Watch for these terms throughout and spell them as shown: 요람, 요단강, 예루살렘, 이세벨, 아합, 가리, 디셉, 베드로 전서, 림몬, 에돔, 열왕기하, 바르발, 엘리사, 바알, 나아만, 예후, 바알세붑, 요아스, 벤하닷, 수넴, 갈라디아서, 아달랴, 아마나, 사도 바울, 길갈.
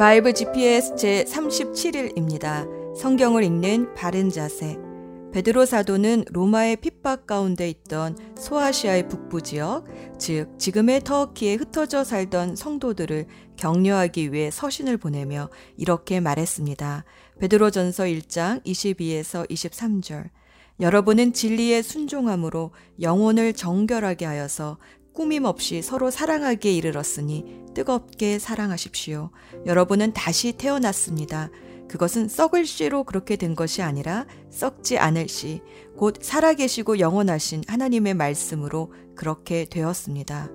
바이블 GPS 제37일입니다. 성경을 읽는 바른 자세. 베드로 사도는 로마의 핍박 가운데 있던 소아시아의 북부 지역, 즉 지금의 터키에 흩어져 살던 성도들을 격려하기 위해 서신을 보내며 이렇게 말했습니다. 베드로 전서 1장 22에서 23절. 여러분은 진리의 순종함으로 영혼을 정결하게 하여서 꾸밈 없이 서로 사랑하기에 이르렀으니 뜨겁게 사랑하십시오. 여러분은 다시 태어났습니다. 그것은 썩을 씨로 그렇게 된 것이 아니라 썩지 않을 씨, 곧 살아계시고 영원하신 하나님의 말씀으로 그렇게 되었습니다.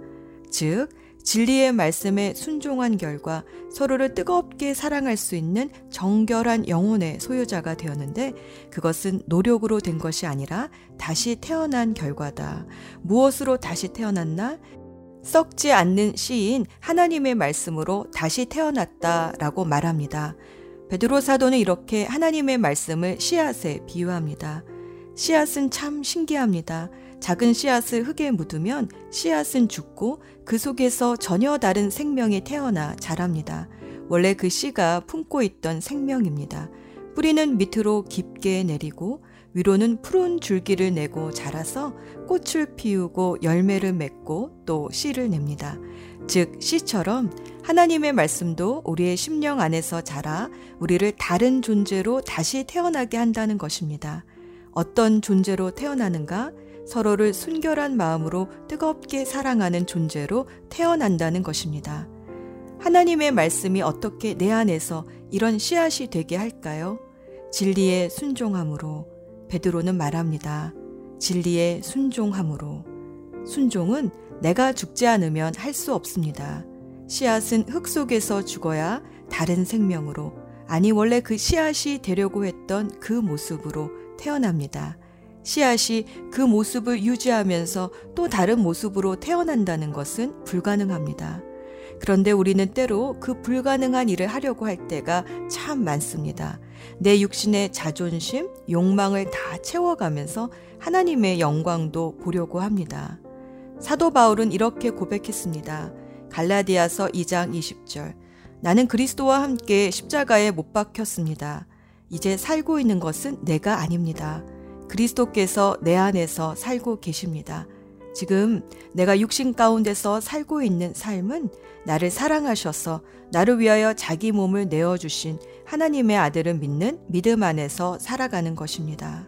즉 진리의 말씀에 순종한 결과 서로를 뜨겁게 사랑할 수 있는 정결한 영혼의 소유자가 되었는데 그것은 노력으로 된 것이 아니라 다시 태어난 결과다. 무엇으로 다시 태어났나? 썩지 않는 씨인 하나님의 말씀으로 다시 태어났다라고 말합니다. 베드로 사도는 이렇게 하나님의 말씀을 씨앗에 비유합니다. 씨앗은 참 신기합니다. 작은 씨앗을 흙에 묻으면 씨앗은 죽고 그 속에서 전혀 다른 생명이 태어나 자랍니다. 원래 그 씨가 품고 있던 생명입니다. 뿌리는 밑으로 깊게 내리고 위로는 푸른 줄기를 내고 자라서 꽃을 피우고 열매를 맺고 또 씨를 냅니다. 즉 씨처럼 하나님의 말씀도 우리의 심령 안에서 자라 우리를 다른 존재로 다시 태어나게 한다는 것입니다. 어떤 존재로 태어나는가? 서로를 순결한 마음으로 뜨겁게 사랑하는 존재로 태어난다는 것입니다. 하나님의 말씀이 어떻게 내 안에서 이런 씨앗이 되게 할까요? 진리의 순종함으로. 베드로는 말합니다. 진리의 순종함으로. 순종은 내가 죽지 않으면 할 수 없습니다. 씨앗은 흙 속에서 죽어야 다른 생명으로, 아니 원래 그 씨앗이 되려고 했던 그 모습으로 태어납니다. 씨앗이 그 모습을 유지하면서 또 다른 모습으로 태어난다는 것은 불가능합니다. 그런데 우리는 때로 그 불가능한 일을 하려고 할 때가 참 많습니다. 내 육신의 자존심, 욕망을 다 채워가면서 하나님의 영광도 보려고 합니다. 사도 바울은 이렇게 고백했습니다. 갈라디아서 2장 20절. 나는 그리스도와 함께 십자가에 못 박혔습니다. 이제 살고 있는 것은 내가 아닙니다. 그리스도께서 내 안에서 살고 계십니다. 지금 내가 육신 가운데서 살고 있는 삶은 나를 사랑하셔서 나를 위하여 자기 몸을 내어주신 하나님의 아들을 믿는 믿음 안에서 살아가는 것입니다.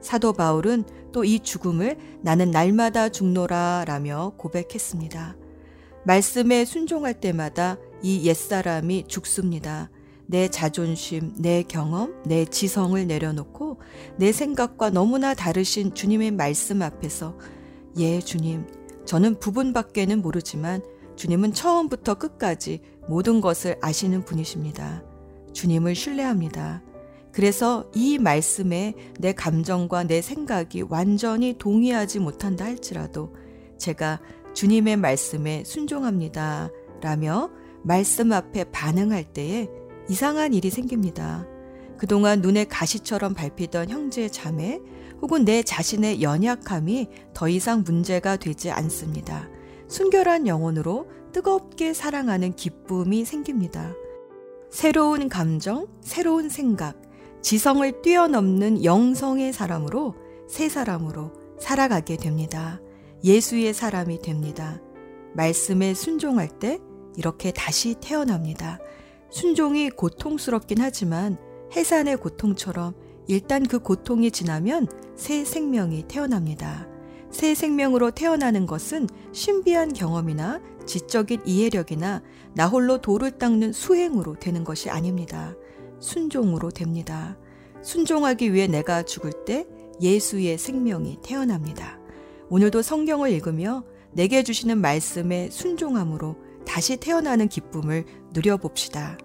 사도 바울은 또 이 죽음을 나는 날마다 죽노라 라며 고백했습니다. 말씀에 순종할 때마다 이 옛사람이 죽습니다. 내 자존심, 내 경험, 내 지성을 내려놓고 내 생각과 너무나 다르신 주님의 말씀 앞에서 예, 주님, 저는 부분밖에는 모르지만 주님은 처음부터 끝까지 모든 것을 아시는 분이십니다. 주님을 신뢰합니다. 그래서 이 말씀에 내 감정과 내 생각이 완전히 동의하지 못한다 할지라도 제가 주님의 말씀에 순종합니다 라며 말씀 앞에 반응할 때에 이상한 일이 생깁니다. 그동안 눈에 가시처럼 밟히던 형제 자매 혹은 내 자신의 연약함이 더 이상 문제가 되지 않습니다. 순결한 영혼으로 뜨겁게 사랑하는 기쁨이 생깁니다. 새로운 감정, 새로운 생각, 지성을 뛰어넘는 영성의 사람으로 새 사람으로 살아가게 됩니다. 예수의 사람이 됩니다. 말씀에 순종할 때 이렇게 다시 태어납니다. 순종이 고통스럽긴 하지만 해산의 고통처럼 일단 그 고통이 지나면 새 생명이 태어납니다. 새 생명으로 태어나는 것은 신비한 경험이나 지적인 이해력이나 나 홀로 돌을 닦는 수행으로 되는 것이 아닙니다. 순종으로 됩니다. 순종하기 위해 내가 죽을 때 예수의 생명이 태어납니다. 오늘도 성경을 읽으며 내게 주시는 말씀에 순종함으로 다시 태어나는 기쁨을 누려봅시다.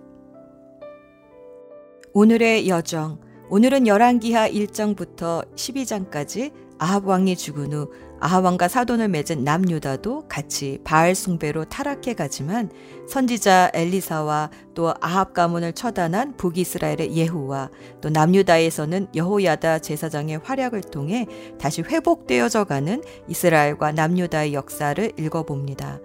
오늘의 여정. 오늘은 열왕기하 1장부터 12장까지 아합 왕이 죽은 후 아합 왕과 사돈을 맺은 남유다도 같이 바알 숭배로 타락해 가지만 선지자 엘리사와 또 아합 가문을 처단한 북이스라엘의 예후와 또 남유다에서는 여호야다 제사장의 활약을 통해 다시 회복되어져가는 이스라엘과 남유다의 역사를 읽어봅니다.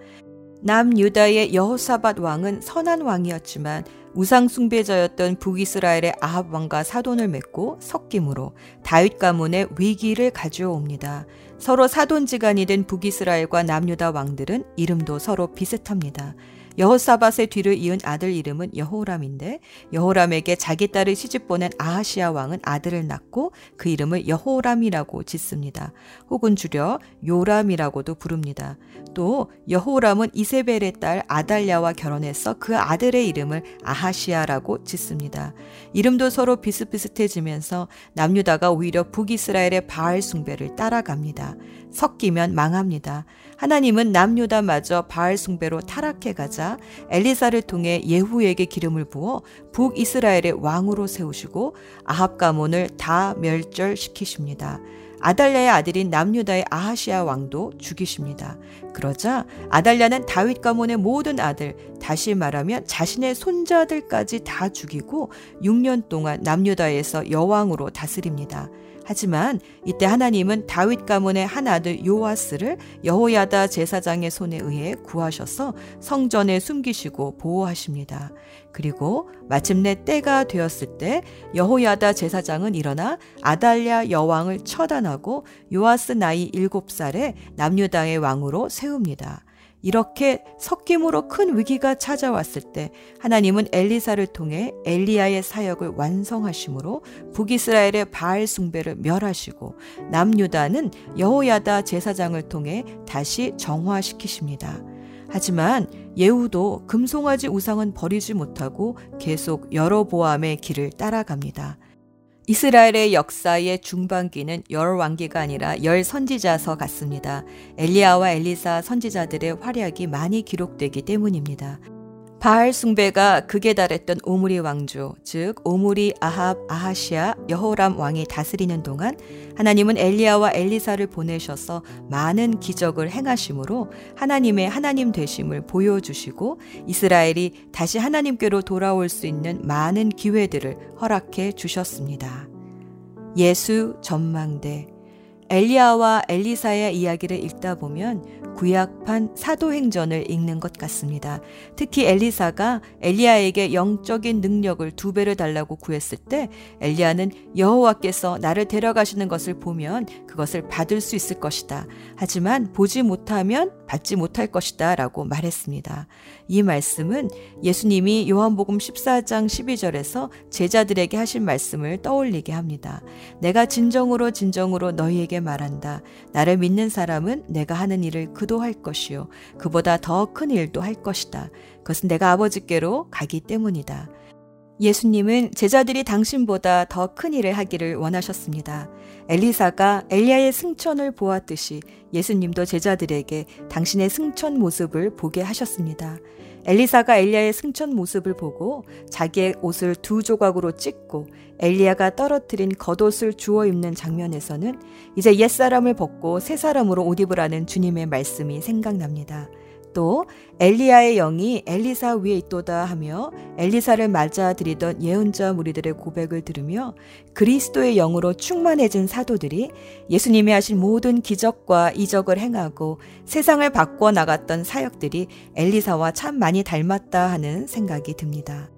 남유다의 여호사밧 왕은 선한 왕이었지만 우상 숭배자였던 북이스라엘의 아합 왕과 사돈을 맺고 섞임으로 다윗 가문의 위기를 가져옵니다. 서로 사돈지간이 된 북이스라엘과 남유다 왕들은 이름도 서로 비슷합니다. 여호사밧의 뒤를 이은 아들 이름은 여호람인데 여호람에게 자기 딸을 시집보낸 아하시아 왕은 아들을 낳고 그 이름을 여호람이라고 짓습니다. 혹은 줄여 요람이라고도 부릅니다. 또 여호람은 이세벨의 딸 아달랴와 결혼해서 그 아들의 이름을 아하시아라고 짓습니다. 이름도 서로 비슷비슷해지면서 남유다가 오히려 북이스라엘의 바알 숭배를 따라갑니다. 섞이면 망합니다. 하나님은 남유다마저 바알 숭배로 타락해가자 엘리사를 통해 예후에게 기름을 부어 북이스라엘의 왕으로 세우시고 아합 가문을 다 멸절시키십니다. 아달랴의 아들인 남유다의 아하시아 왕도 죽이십니다. 그러자 아달랴는 다윗 가문의 모든 아들, 다시 말하면 자신의 손자들까지 다 죽이고 6년 동안 남유다에서 여왕으로 다스립니다. 하지만 이때 하나님은 다윗 가문의 한 아들 요아스를 여호야다 제사장의 손에 의해 구하셔서 성전에 숨기시고 보호하십니다. 그리고 마침내 때가 되었을 때 여호야다 제사장은 일어나 아달랴 여왕을 처단하고 요아스 나이 7살에 남유다의 왕으로 세웁니다. 이렇게 섞임으로 큰 위기가 찾아왔을 때 하나님은 엘리사를 통해 엘리야의 사역을 완성하심으로 북이스라엘의 바알 숭배를 멸하시고 남유다는 여호야다 제사장을 통해 다시 정화시키십니다. 하지만 예후도 금송아지 우상은 버리지 못하고 계속 여로보암의 길을 따라갑니다. 이스라엘의 역사의 중반기는 열 왕기가 아니라 열 선지자서 같습니다. 엘리야와 엘리사 선지자들의 활약이 많이 기록되기 때문입니다. 바알 숭배가 극에 달했던 오므리 왕조, 즉 오므리, 아합, 아하시아, 여호람 왕이 다스리는 동안 하나님은 엘리야와 엘리사를 보내셔서 많은 기적을 행하심으로 하나님의 하나님 되심을 보여주시고 이스라엘이 다시 하나님께로 돌아올 수 있는 많은 기회들을 허락해 주셨습니다. 예수 전망대. 엘리야와 엘리사의 이야기를 읽다 보면 구약판 사도행전을 읽는 것 같습니다. 특히 엘리사가 엘리야에게 영적인 능력을 2배를 달라고 구했을 때 엘리야는 여호와께서 나를 데려가시는 것을 보면 그것을 받을 수 있을 것이다. 하지만 보지 못하면 받지 못할 것이다 라고 말했습니다. 이 말씀은 예수님이 요한복음 14장 12절에서 제자들에게 하신 말씀을 떠올리게 합니다. 내가 진정으로 너희에게 말한다. 나를 믿는 사람은 내가 하는 일을 그도 할 것이요 그보다 더 큰 일도 할 것이다. 그것은 내가 아버지께로 가기 때문이다. 예수님은 제자들이 당신보다 더 큰 일을 하기를 원하셨습니다. 엘리사가 엘리야의 승천을 보았듯이 예수님도 제자들에게 당신의 승천 모습을 보게 하셨습니다. 엘리사가 엘리야의 승천 모습을 보고 자기의 옷을 2조각으로 찢고 엘리야가 떨어뜨린 겉옷을 주워 입는 장면에서는 이제 옛사람을 벗고 새 사람으로 옷 입으라는 주님의 말씀이 생각납니다. 또 엘리야의 영이 엘리사 위에 있도다 하며 엘리사를 맞아들이던 예언자 무리들의 고백을 들으며 그리스도의 영으로 충만해진 사도들이 예수님이 하신 모든 기적과 이적을 행하고 세상을 바꿔 나갔던 사역들이 엘리사와 참 많이 닮았다 하는 생각이 듭니다.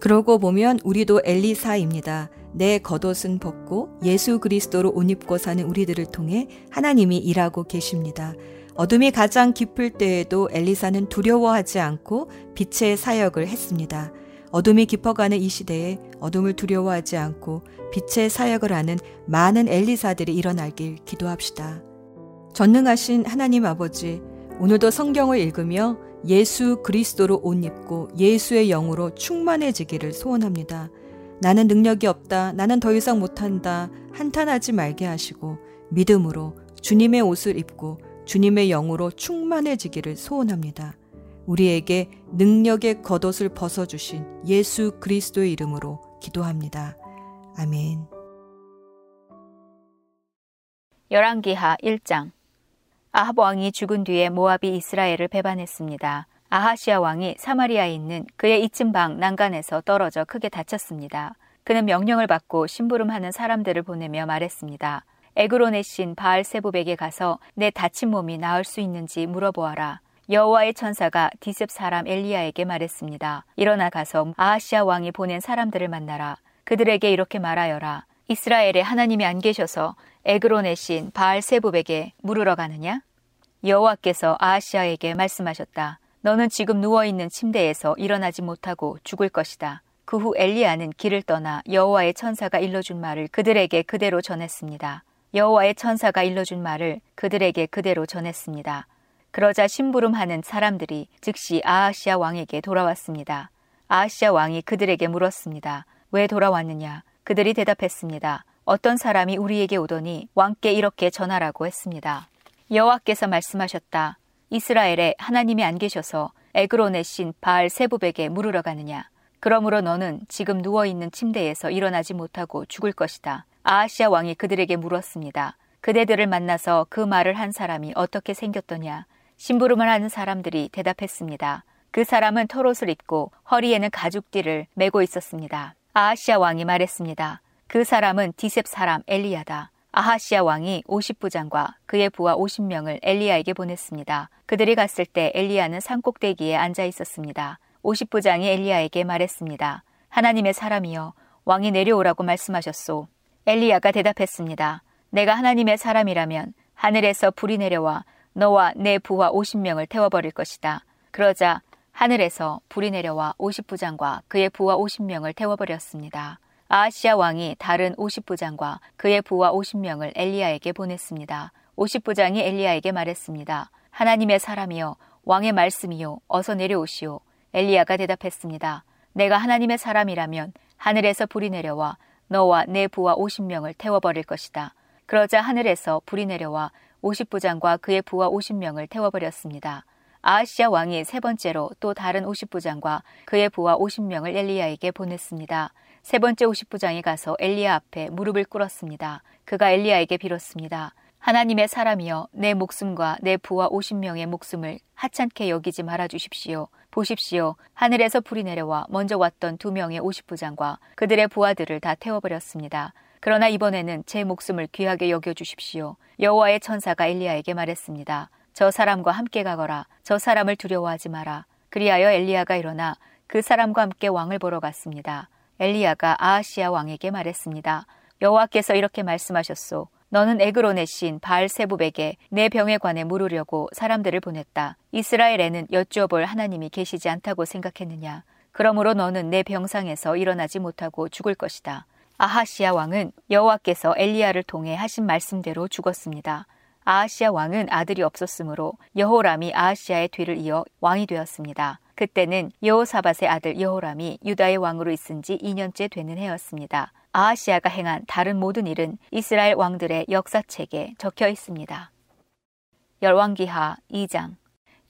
그러고 보면 우리도 엘리사입니다. 내 겉옷은 벗고 예수 그리스도로 옷 입고 사는 우리들을 통해 하나님이 일하고 계십니다. 어둠이 가장 깊을 때에도 엘리사는 두려워하지 않고 빛의 사역을 했습니다. 어둠이 깊어가는 이 시대에 어둠을 두려워하지 않고 빛의 사역을 하는 많은 엘리사들이 일어나길 기도합시다. 전능하신 하나님 아버지, 오늘도 성경을 읽으며 예수 그리스도로 옷 입고 예수의 영으로 충만해지기를 소원합니다. 나는 능력이 없다, 나는 더 이상 못한다 한탄하지 말게 하시고 믿음으로 주님의 옷을 입고 주님의 영으로 충만해지기를 소원합니다. 우리에게 능력의 겉옷을 벗어주신 예수 그리스도의 이름으로 기도합니다. 아멘. 열왕기하 1장. 아합 왕이 죽은 뒤에 모압이 이스라엘을 배반했습니다. 아하시아 왕이 사마리아에 있는 그의 2층 방 난간에서 떨어져 크게 다쳤습니다. 그는 명령을 받고 심부름하는 사람들을 보내며 말했습니다. 에그론의 신 바알세보백에 가서 내 다친 몸이 나을 수 있는지 물어보아라. 여호와의 천사가 디셉 사람 엘리야에게 말했습니다. 일어나 가서 아하시아 왕이 보낸 사람들을 만나라. 그들에게 이렇게 말하여라. 이스라엘에 하나님이 안 계셔서 에그론의 신 바알세붑에게 물으러 가느냐? 여호와께서 아하시아에게 말씀하셨다. 너는 지금 누워있는 침대에서 일어나지 못하고 죽을 것이다. 그 후 엘리야는 길을 떠나 여호와의 천사가 일러준 말을 그들에게 그대로 전했습니다. 그러자 심부름하는 사람들이 즉시 아하시아 왕에게 돌아왔습니다. 아하시아 왕이 그들에게 물었습니다. 왜 돌아왔느냐? 그들이 대답했습니다. 어떤 사람이 우리에게 오더니 왕께 이렇게 전하라고 했습니다. 여호와께서 말씀하셨다. 이스라엘에 하나님이 안 계셔서 에그론의 신 바알세붑에게 물으러 가느냐? 그러므로 너는 지금 누워있는 침대에서 일어나지 못하고 죽을 것이다. 아하시아 왕이 그들에게 물었습니다. 그대들을 만나서 그 말을 한 사람이 어떻게 생겼더냐? 심부름을 하는 사람들이 대답했습니다. 그 사람은 털옷을 입고 허리에는 가죽띠를 메고 있었습니다. 아하시아 왕이 말했습니다. 그 사람은 디셉 사람 엘리야다. 아하시아 왕이 50부장과 그의 부하 50명을 엘리야에게 보냈습니다. 그들이 갔을 때 엘리야는 산꼭대기에 앉아 있었습니다. 50부장이 엘리야에게 말했습니다. 하나님의 사람이여, 왕이 내려오라고 말씀하셨소. 엘리야가 대답했습니다. 내가 하나님의 사람이라면 하늘에서 불이 내려와 너와 내 부하 50명을 태워버릴 것이다. 그러자 하늘에서 불이 내려와 50부장과 그의 부하 50명을 태워버렸습니다. 아하시아 왕이 다른 50부장과 그의 부하 50명을 엘리야에게 보냈습니다. 50부장이 엘리야에게 말했습니다. 하나님의 사람이여, 왕의 말씀이요, 어서 내려오시오. 엘리야가 대답했습니다. 내가 하나님의 사람이라면 하늘에서 불이 내려와 너와 내 부하 50명을 태워버릴 것이다. 그러자 하늘에서 불이 내려와 50부장과 그의 부하 50명을 태워버렸습니다. 아하시아 왕이 세 번째로 또 다른 50부장과 그의 부하 50명을 엘리야에게 보냈습니다. 세 번째 50부장이 가서 엘리야 앞에 무릎을 꿇었습니다. 그가 엘리야에게 빌었습니다. 하나님의 사람이여, 내 목숨과 내 부하 50명의 목숨을 하찮게 여기지 말아주십시오. 보십시오. 하늘에서 불이 내려와 먼저 왔던 2명의 50부장과 그들의 부하들을 다 태워버렸습니다. 그러나 이번에는 제 목숨을 귀하게 여겨주십시오. 여호와의 천사가 엘리야에게 말했습니다. 저 사람과 함께 가거라. 저 사람을 두려워하지 마라. 그리하여 엘리야가 일어나 그 사람과 함께 왕을 보러 갔습니다. 엘리야가 아하시아 왕에게 말했습니다. 여호와께서 이렇게 말씀하셨소. 너는 에그론의 신 바알세붑에게 내 병에 관해 물으려고 사람들을 보냈다. 이스라엘에는 여쭈어볼 하나님이 계시지 않다고 생각했느냐? 그러므로 너는 내 병상에서 일어나지 못하고 죽을 것이다. 아하시아 왕은 여호와께서 엘리야를 통해 하신 말씀대로 죽었습니다. 아하시아 왕은 아들이 없었으므로 여호람이 아하시아의 뒤를 이어 왕이 되었습니다. 그때는 여호사밧의 아들 여호람이 유다의 왕으로 있은 지 2년째 되는 해였습니다. 아하시아가 행한 다른 모든 일은 이스라엘 왕들의 역사책에 적혀 있습니다. 열왕기하 2장.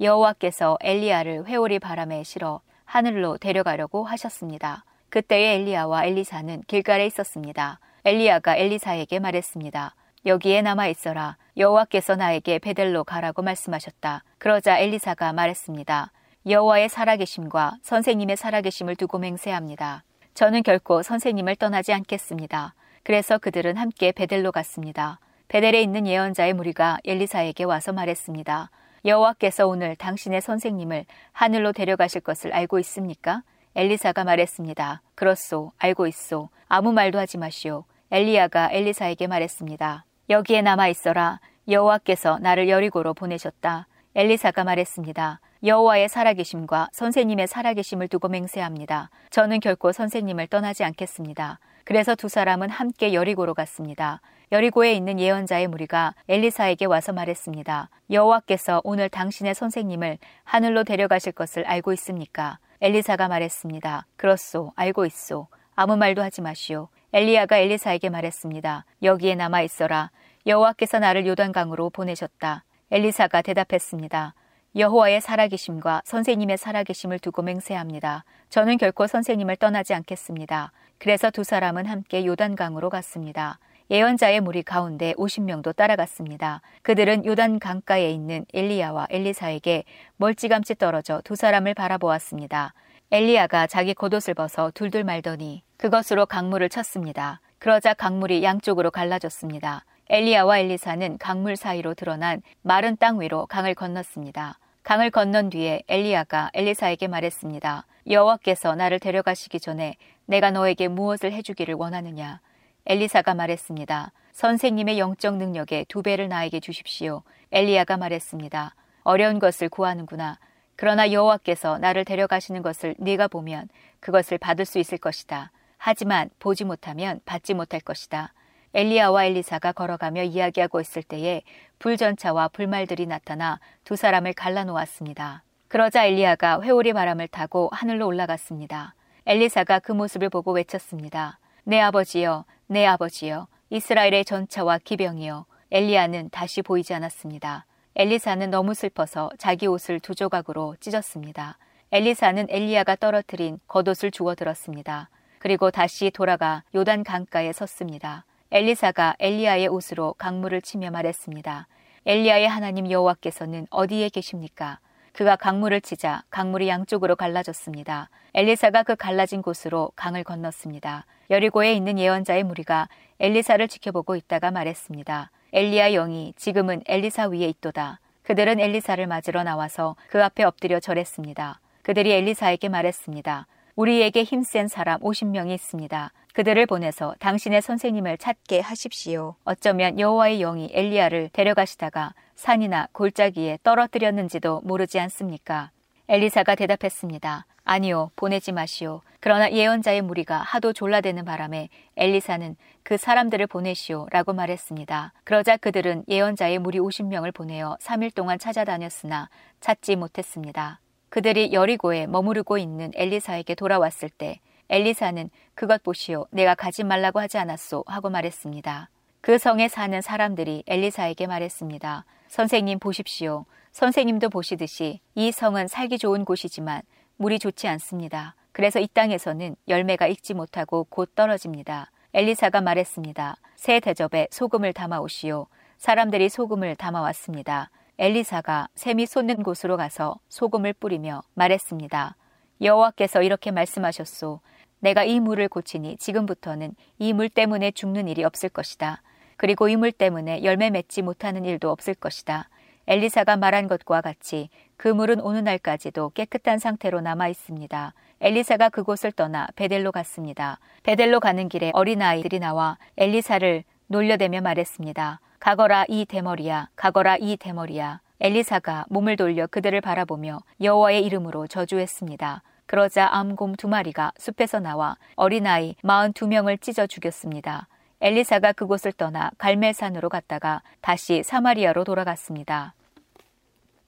여호와께서 엘리야를 회오리 바람에 실어 하늘로 데려가려고 하셨습니다. 그때의 엘리야와 엘리사는 길갈에 있었습니다. 엘리야가 엘리사에게 말했습니다. 여기에 남아 있어라. 여호와께서 나에게 베델로 가라고 말씀하셨다. 그러자 엘리사가 말했습니다. 여호와의 살아계심과 선생님의 살아계심을 두고 맹세합니다. 저는 결코 선생님을 떠나지 않겠습니다. 그래서 그들은 함께 베델로 갔습니다. 베델에 있는 예언자의 무리가 엘리사에게 와서 말했습니다. 여호와께서 오늘 당신의 선생님을 하늘로 데려가실 것을 알고 있습니까? 엘리사가 말했습니다. 그렇소, 알고 있소. 아무 말도 하지 마시오. 엘리야가 엘리사에게 말했습니다. 여기에 남아 있어라. 여호와께서 나를 여리고로 보내셨다. 엘리사가 말했습니다. 여호와의 살아계심과 선생님의 살아계심을 두고 맹세합니다. 저는 결코 선생님을 떠나지 않겠습니다. 그래서 두 사람은 함께 여리고로 갔습니다. 여리고에 있는 예언자의 무리가 엘리사에게 와서 말했습니다. 여호와께서 오늘 당신의 선생님을 하늘로 데려가실 것을 알고 있습니까? 엘리사가 말했습니다. 그렇소, 알고 있소. 아무 말도 하지 마시오. 엘리야가 엘리사에게 말했습니다. 여기에 남아 있어라. 여호와께서 나를 요단강으로 보내셨다. 엘리사가 대답했습니다. 여호와의 살아계심과 선생님의 살아계심을 두고 맹세합니다. 저는 결코 선생님을 떠나지 않겠습니다. 그래서 두 사람은 함께 요단강으로 갔습니다. 예언자의 무리 가운데 50명도 따라갔습니다. 그들은 요단 강가에 있는 엘리야와 엘리사에게 멀찌감치 떨어져 두 사람을 바라보았습니다. 엘리야가 자기 겉옷을 벗어 둘둘 말더니 그것으로 강물을 쳤습니다. 그러자 강물이 양쪽으로 갈라졌습니다. 엘리야와 엘리사는 강물 사이로 드러난 마른 땅 위로 강을 건넜습니다. 강을 건넌 뒤에 엘리야가 엘리사에게 말했습니다. 여호와께서 나를 데려가시기 전에 내가 너에게 무엇을 해주기를 원하느냐? 엘리사가 말했습니다. 선생님의 영적 능력의 2배를 나에게 주십시오. 엘리야가 말했습니다. 어려운 것을 구하는구나. 그러나 여호와께서 나를 데려가시는 것을 네가 보면 그것을 받을 수 있을 것이다. 하지만 보지 못하면 받지 못할 것이다. 엘리야와 엘리사가 걸어가며 이야기하고 있을 때에 불전차와 불말들이 나타나 두 사람을 갈라놓았습니다. 그러자 엘리야가 회오리 바람을 타고 하늘로 올라갔습니다. 엘리사가 그 모습을 보고 외쳤습니다. 내 아버지여, 내 아버지여, 이스라엘의 전차와 기병이여. 엘리야는 다시 보이지 않았습니다. 엘리사는 너무 슬퍼서 자기 옷을 2 조각으로 찢었습니다. 엘리사는 엘리야가 떨어뜨린 겉옷을 주워 들었습니다. 그리고 다시 돌아가 요단 강가에 섰습니다. 엘리사가 엘리야의 옷으로 강물을 치며 말했습니다. 엘리야의 하나님 여호와께서는 어디에 계십니까? 그가 강물을 치자 강물이 양쪽으로 갈라졌습니다. 엘리사가 그 갈라진 곳으로 강을 건넜습니다. 여리고에 있는 예언자의 무리가 엘리사를 지켜보고 있다가 말했습니다. 엘리야 영이 지금은 엘리사 위에 있도다. 그들은 엘리사를 맞으러 나와서 그 앞에 엎드려 절했습니다. 그들이 엘리사에게 말했습니다. 우리에게 힘센 사람 50명이 있습니다. 그들을 보내서 당신의 선생님을 찾게 하십시오. 어쩌면 여호와의 영이 엘리야를 데려가시다가 산이나 골짜기에 떨어뜨렸는지도 모르지 않습니까? 엘리사가 대답했습니다. 아니요, 보내지 마시오. 그러나 예언자의 무리가 하도 졸라대는 바람에 엘리사는 그 사람들을 보내시오 라고 말했습니다. 그러자 그들은 예언자의 무리 50명을 보내어 3일 동안 찾아다녔으나 찾지 못했습니다. 그들이 여리고에 머무르고 있는 엘리사에게 돌아왔을 때 엘리사는 그것 보시오, 내가 가지 말라고 하지 않았소 하고 말했습니다. 그 성에 사는 사람들이 엘리사에게 말했습니다. 선생님 보십시오. 선생님도 보시듯이 이 성은 살기 좋은 곳이지만 물이 좋지 않습니다. 그래서 이 땅에서는 열매가 익지 못하고 곧 떨어집니다. 엘리사가 말했습니다. 새 대접에 소금을 담아오시오. 사람들이 소금을 담아왔습니다. 엘리사가 샘이 솟는 곳으로 가서 소금을 뿌리며 말했습니다. 여호와께서 이렇게 말씀하셨소. 내가 이 물을 고치니 지금부터는 이 물 때문에 죽는 일이 없을 것이다. 그리고 이 물 때문에 열매 맺지 못하는 일도 없을 것이다. 엘리사가 말한 것과 같이 그 물은 오는 날까지도 깨끗한 상태로 남아 있습니다. 엘리사가 그곳을 떠나 베델로 갔습니다. 베델로 가는 길에 어린아이들이 나와 엘리사를 놀려대며 말했습니다. 가거라 이 대머리야, 가거라 이 대머리야. 엘리사가 몸을 돌려 그들을 바라보며 여호와의 이름으로 저주했습니다. 그러자 암곰 2마리가 숲에서 나와 어린아이 42명을 찢어 죽였습니다. 엘리사가 그곳을 떠나 갈멜산으로 갔다가 다시 사마리아로 돌아갔습니다.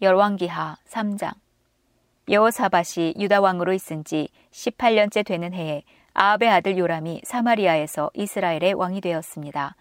열왕기하 3장. 여호사밧이 유다왕으로 있은 지 18년째 되는 해에 아합의 아들 요람이 사마리아에서 이스라엘의 왕이 되었습니다.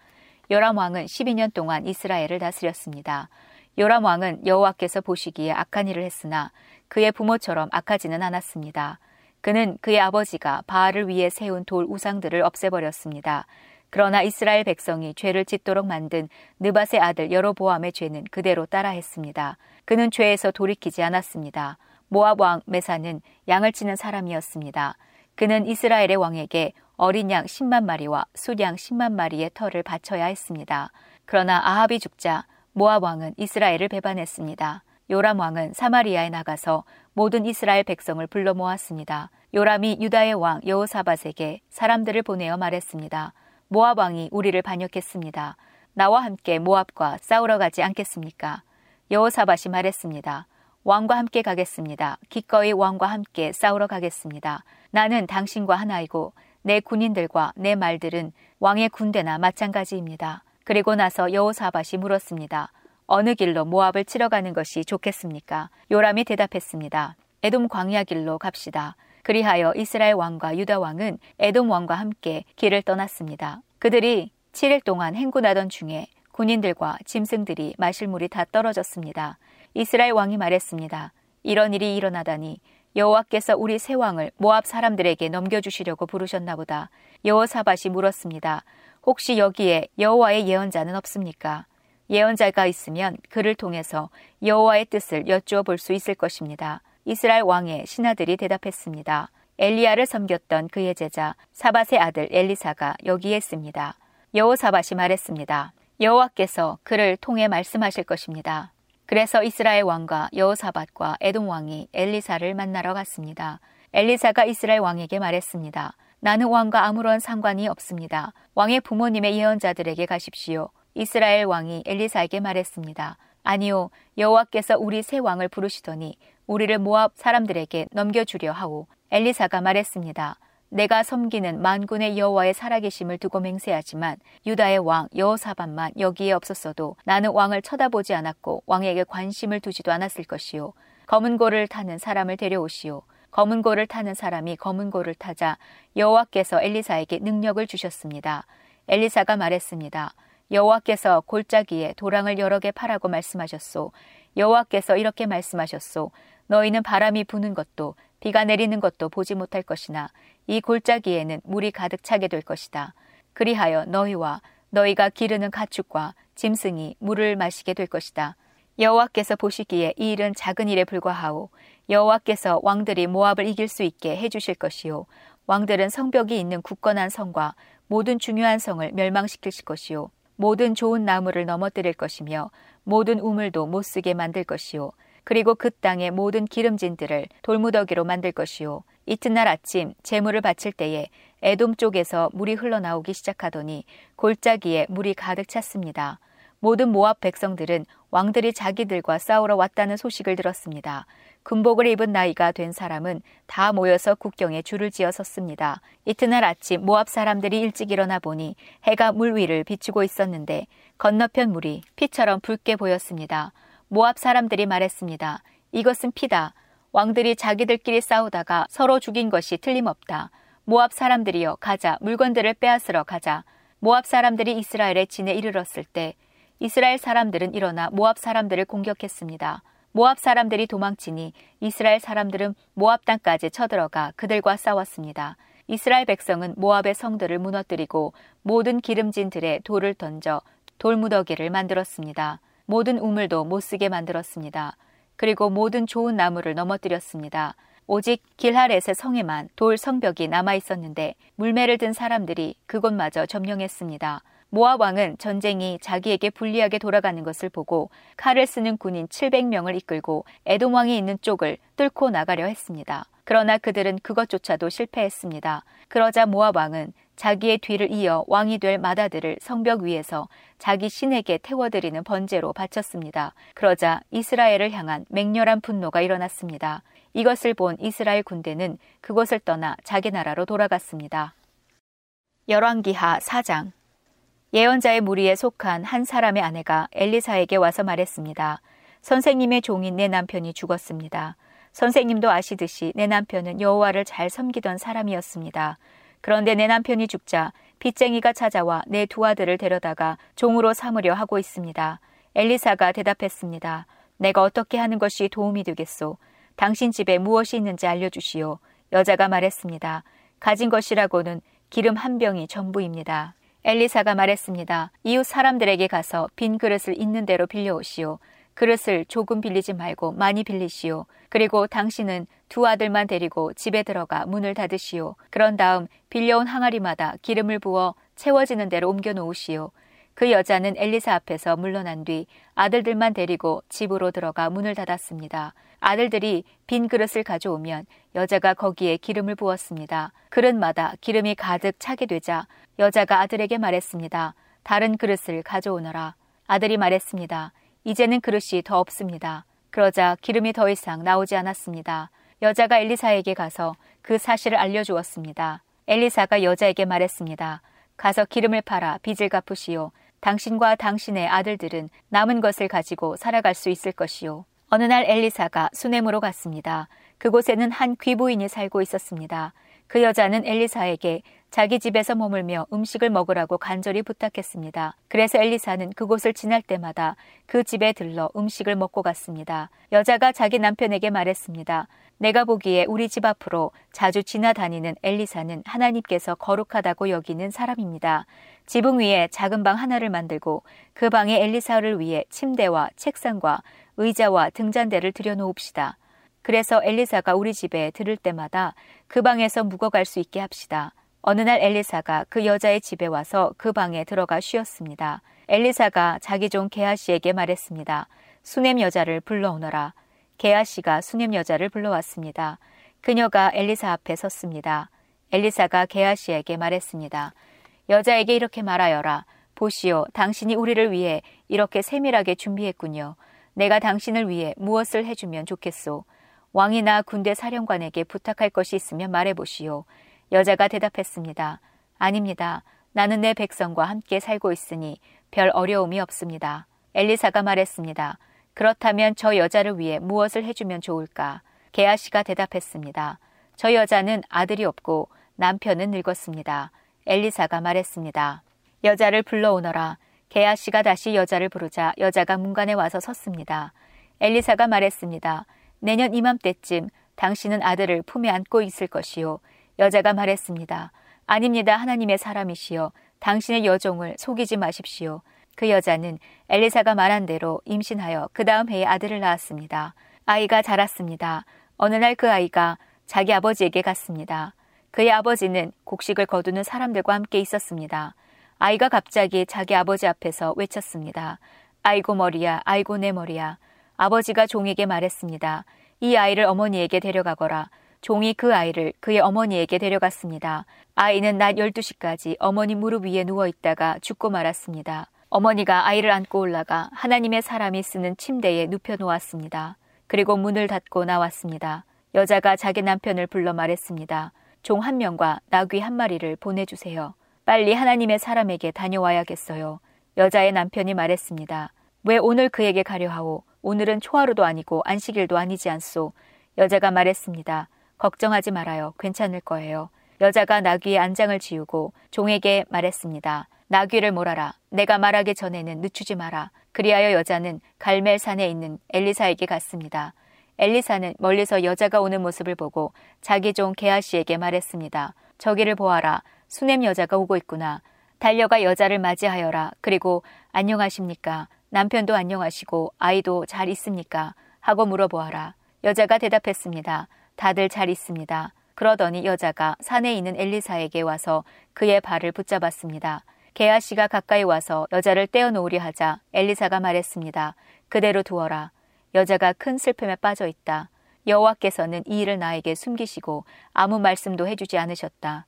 요람 왕은 12년 동안 이스라엘을 다스렸습니다. 요람 왕은 여호와께서 보시기에 악한 일을 했으나 그의 부모처럼 악하지는 않았습니다. 그는 그의 아버지가 바알을 위해 세운 돌 우상들을 없애버렸습니다. 그러나 이스라엘 백성이 죄를 짓도록 만든 느밧의 아들 여로보암의 죄는 그대로 따라했습니다. 그는 죄에서 돌이키지 않았습니다. 모압 왕 메사는 양을 치는 사람이었습니다. 그는 이스라엘의 왕에게 어린 양 10만 마리와 숫양 10만 마리의 털을 바쳐야 했습니다. 그러나 아합이 죽자 모압 왕은 이스라엘을 배반했습니다. 요람 왕은 사마리아에 나가서 모든 이스라엘 백성을 불러 모았습니다. 요람이 유다의 왕 여호사밧에게 사람들을 보내어 말했습니다. 모압 왕이 우리를 반역했습니다. 나와 함께 모압과 싸우러 가지 않겠습니까? 여호사밧이 말했습니다. 왕과 함께 가겠습니다. 기꺼이 왕과 함께 싸우러 가겠습니다. 나는 당신과 하나이고 내 군인들과 내 말들은 왕의 군대나 마찬가지입니다. 그리고 나서 여호사밧이 물었습니다. 어느 길로 모압을 치러 가는 것이 좋겠습니까? 요람이 대답했습니다. 에돔 광야 길로 갑시다. 그리하여 이스라엘 왕과 유다 왕은 에돔 왕과 함께 길을 떠났습니다. 그들이 7일 동안 행군하던 중에 군인들과 짐승들이 마실 물이 다 떨어졌습니다. 이스라엘 왕이 말했습니다. 이런 일이 일어나다니 여호와께서 우리 세 왕을 모압 사람들에게 넘겨주시려고 부르셨나 보다. 여호사밧이 물었습니다. 혹시 여기에 여호와의 예언자는 없습니까? 예언자가 있으면 그를 통해서 여호와의 뜻을 여쭈어 볼 수 있을 것입니다. 이스라엘 왕의 신하들이 대답했습니다. 엘리야를 섬겼던 그의 제자 사밧의 아들 엘리사가 여기에 있습니다. 여호사밧이 말했습니다. 여호와께서 그를 통해 말씀하실 것입니다. 그래서 이스라엘 왕과 여호사밧과 에돔 왕이 엘리사를 만나러 갔습니다. 엘리사가 이스라엘 왕에게 말했습니다. 나는 왕과 아무런 상관이 없습니다. 왕의 부모님의 예언자들에게 가십시오. 이스라엘 왕이 엘리사에게 말했습니다. 아니요, 여호와께서 우리 새 왕을 부르시더니 우리를 모압 사람들에게 넘겨주려 하오. 엘리사가 말했습니다. 내가 섬기는 만군의 여호와의 살아계심을 두고 맹세하지만 유다의 왕 여호사밧만 여기에 없었어도 나는 왕을 쳐다보지 않았고 왕에게 관심을 두지도 않았을 것이요. 검은 고를 타는 사람을 데려오시오. 검은 고를 타는 사람이 검은 고를 타자 여호와께서 엘리사에게 능력을 주셨습니다. 엘리사가 말했습니다. 여호와께서 골짜기에 도랑을 여러 개 파라고 말씀하셨소. 여호와께서 이렇게 말씀하셨소. 너희는 바람이 부는 것도 비가 내리는 것도 보지 못할 것이나 이 골짜기에는 물이 가득 차게 될 것이다. 그리하여 너희와 너희가 기르는 가축과 짐승이 물을 마시게 될 것이다. 여호와께서 보시기에 이 일은 작은 일에 불과하오. 여호와께서 왕들이 모압을 이길 수 있게 해주실 것이요. 왕들은 성벽이 있는 굳건한 성과 모든 중요한 성을 멸망시킬 것이요. 모든 좋은 나무를 넘어뜨릴 것이며 모든 우물도 못 쓰게 만들 것이요. 그리고 그 땅의 모든 기름진들을 돌무더기로 만들 것이요. 이튿날 아침 제물을 바칠 때에 에돔 쪽에서 물이 흘러나오기 시작하더니 골짜기에 물이 가득 찼습니다. 모든 모압 백성들은 왕들이 자기들과 싸우러 왔다는 소식을 들었습니다. 군복을 입은 나이가 된 사람은 다 모여서 국경에 줄을 지어 섰습니다. 이튿날 아침 모압 사람들이 일찍 일어나 보니 해가 물 위를 비추고 있었는데 건너편 물이 피처럼 붉게 보였습니다. 모압 사람들이 말했습니다. 이것은 피다. 왕들이 자기들끼리 싸우다가 서로 죽인 것이 틀림없다. 모압 사람들이여 가자. 물건들을 빼앗으러 가자. 모압 사람들이 이스라엘의 진에 이르렀을 때 이스라엘 사람들은 일어나 모압 사람들을 공격했습니다. 모압 사람들이 도망치니 이스라엘 사람들은 모압 땅까지 쳐들어가 그들과 싸웠습니다. 이스라엘 백성은 모압의 성들을 무너뜨리고 모든 기름진들의 돌을 던져 돌무더기를 만들었습니다. 모든 우물도 못 쓰게 만들었습니다. 그리고 모든 좋은 나무를 넘어뜨렸습니다. 오직 길르앗의 성에만 돌 성벽이 남아 있었는데 물매를 든 사람들이 그곳마저 점령했습니다. 모압 왕은 전쟁이 자기에게 불리하게 돌아가는 것을 보고 칼을 쓰는 군인 700명을 이끌고 에돔 왕이 있는 쪽을 뚫고 나가려 했습니다. 그러나 그들은 그것조차도 실패했습니다. 그러자 모압 왕은 자기의 뒤를 이어 왕이 될 마다들을 성벽 위에서 자기 신에게 태워드리는 번제로 바쳤습니다. 그러자 이스라엘을 향한 맹렬한 분노가 일어났습니다. 이것을 본 이스라엘 군대는 그곳을 떠나 자기 나라로 돌아갔습니다. 열왕기하 4장. 예언자의 무리에 속한 한 사람의 아내가 엘리사에게 와서 말했습니다. 선생님의 종인 내 남편이 죽었습니다. 선생님도 아시듯이 내 남편은 여호와를 잘 섬기던 사람이었습니다. 그런데 내 남편이 죽자 빚쟁이가 찾아와 내 두 아들을 데려다가 종으로 삼으려 하고 있습니다. 엘리사가 대답했습니다. 내가 어떻게 하는 것이 도움이 되겠소? 당신 집에 무엇이 있는지 알려주시오. 여자가 말했습니다. 가진 것이라고는 기름 한 병이 전부입니다. 엘리사가 말했습니다. 이웃 사람들에게 가서 빈 그릇을 있는 대로 빌려오시오. 그릇을 조금 빌리지 말고 많이 빌리시오. 그리고 당신은 두 아들만 데리고 집에 들어가 문을 닫으시오. 그런 다음 빌려온 항아리마다 기름을 부어 채워지는 대로 옮겨 놓으시오. 그 여자는 엘리사 앞에서 물러난 뒤 아들들만 데리고 집으로 들어가 문을 닫았습니다. 아들들이 빈 그릇을 가져오면 여자가 거기에 기름을 부었습니다. 그릇마다 기름이 가득 차게 되자 여자가 아들에게 말했습니다. 다른 그릇을 가져오너라. 아들이 말했습니다. 이제는 그릇이 더 없습니다. 그러자 기름이 더 이상 나오지 않았습니다. 여자가 엘리사에게 가서 그 사실을 알려주었습니다. 엘리사가 여자에게 말했습니다. 가서 기름을 팔아 빚을 갚으시오. 당신과 당신의 아들들은 남은 것을 가지고 살아갈 수 있을 것이오. 어느 날 엘리사가 수넴으로 갔습니다. 그곳에는 한 귀부인이 살고 있었습니다. 그 여자는 엘리사에게 자기 집에서 머물며 음식을 먹으라고 간절히 부탁했습니다. 그래서 엘리사는 그곳을 지날 때마다 그 집에 들러 음식을 먹고 갔습니다. 여자가 자기 남편에게 말했습니다. 내가 보기에 우리 집 앞으로 자주 지나다니는 엘리사는 하나님께서 거룩하다고 여기는 사람입니다. 지붕 위에 작은 방 하나를 만들고 그 방에 엘리사를 위해 침대와 책상과 의자와 등잔대를 들여놓읍시다. 그래서 엘리사가 우리 집에 들을 때마다 그 방에서 묵어갈 수 있게 합시다. 어느 날 엘리사가 그 여자의 집에 와서 그 방에 들어가 쉬었습니다. 엘리사가 자기 종 게하시에게 말했습니다. 수넴 여자를 불러오너라. 게하시가 수넴 여자를 불러왔습니다. 그녀가 엘리사 앞에 섰습니다. 엘리사가 게하시에게 말했습니다. 여자에게 이렇게 말하여라. 보시오, 당신이 우리를 위해 이렇게 세밀하게 준비했군요. 내가 당신을 위해 무엇을 해주면 좋겠소? 왕이나 군대 사령관에게 부탁할 것이 있으면 말해보시오. 여자가 대답했습니다. 아닙니다. 나는 내 백성과 함께 살고 있으니 별 어려움이 없습니다. 엘리사가 말했습니다. 그렇다면 저 여자를 위해 무엇을 해주면 좋을까? 게하시가 대답했습니다. 저 여자는 아들이 없고 남편은 늙었습니다. 엘리사가 말했습니다. 여자를 불러오너라. 게하시가 다시 여자를 부르자 여자가 문간에 와서 섰습니다. 엘리사가 말했습니다. 내년 이맘때쯤 당신은 아들을 품에 안고 있을 것이요. 여자가 말했습니다. 아닙니다. 하나님의 사람이시여. 당신의 여종을 속이지 마십시오. 그 여자는 엘리사가 말한 대로 임신하여 그 다음 해에 아들을 낳았습니다. 아이가 자랐습니다. 어느 날 그 아이가 자기 아버지에게 갔습니다. 그의 아버지는 곡식을 거두는 사람들과 함께 있었습니다. 아이가 갑자기 자기 아버지 앞에서 외쳤습니다. 아이고 머리야, 아이고 내 머리야. 아버지가 종에게 말했습니다. 이 아이를 어머니에게 데려가거라. 종이 그 아이를 그의 어머니에게 데려갔습니다. 아이는 낮 12시까지 어머니 무릎 위에 누워있다가 죽고 말았습니다. 어머니가 아이를 안고 올라가 하나님의 사람이 쓰는 침대에 눕혀놓았습니다. 그리고 문을 닫고 나왔습니다. 여자가 자기 남편을 불러 말했습니다. 종 1명과 나귀 1마리를 보내주세요. 빨리 하나님의 사람에게 다녀와야겠어요. 여자의 남편이 말했습니다. 왜 오늘 그에게 가려하오? 오늘은 초하루도 아니고 안식일도 아니지 않소? 여자가 말했습니다. 걱정하지 말아요. 괜찮을 거예요. 여자가 나귀의 안장을 지우고 종에게 말했습니다. 나귀를 몰아라. 내가 말하기 전에는 늦추지 마라. 그리하여 여자는 갈멜산에 있는 엘리사에게 갔습니다. 엘리사는 멀리서 여자가 오는 모습을 보고 자기 종 게하시에게 말했습니다. 저기를 보아라. 수넴 여자가 오고 있구나. 달려가 여자를 맞이하여라. 그리고 안녕하십니까? 남편도 안녕하시고 아이도 잘 있습니까? 하고 물어보아라. 여자가 대답했습니다. 다들 잘 있습니다. 그러더니 여자가 산에 있는 엘리사에게 와서 그의 발을 붙잡았습니다. 게하시가 가까이 와서 여자를 떼어놓으려 하자 엘리사가 말했습니다. 그대로 두어라. 여자가 큰 슬픔에 빠져 있다. 여호와께서는 이 일을 나에게 숨기시고 아무 말씀도 해주지 않으셨다.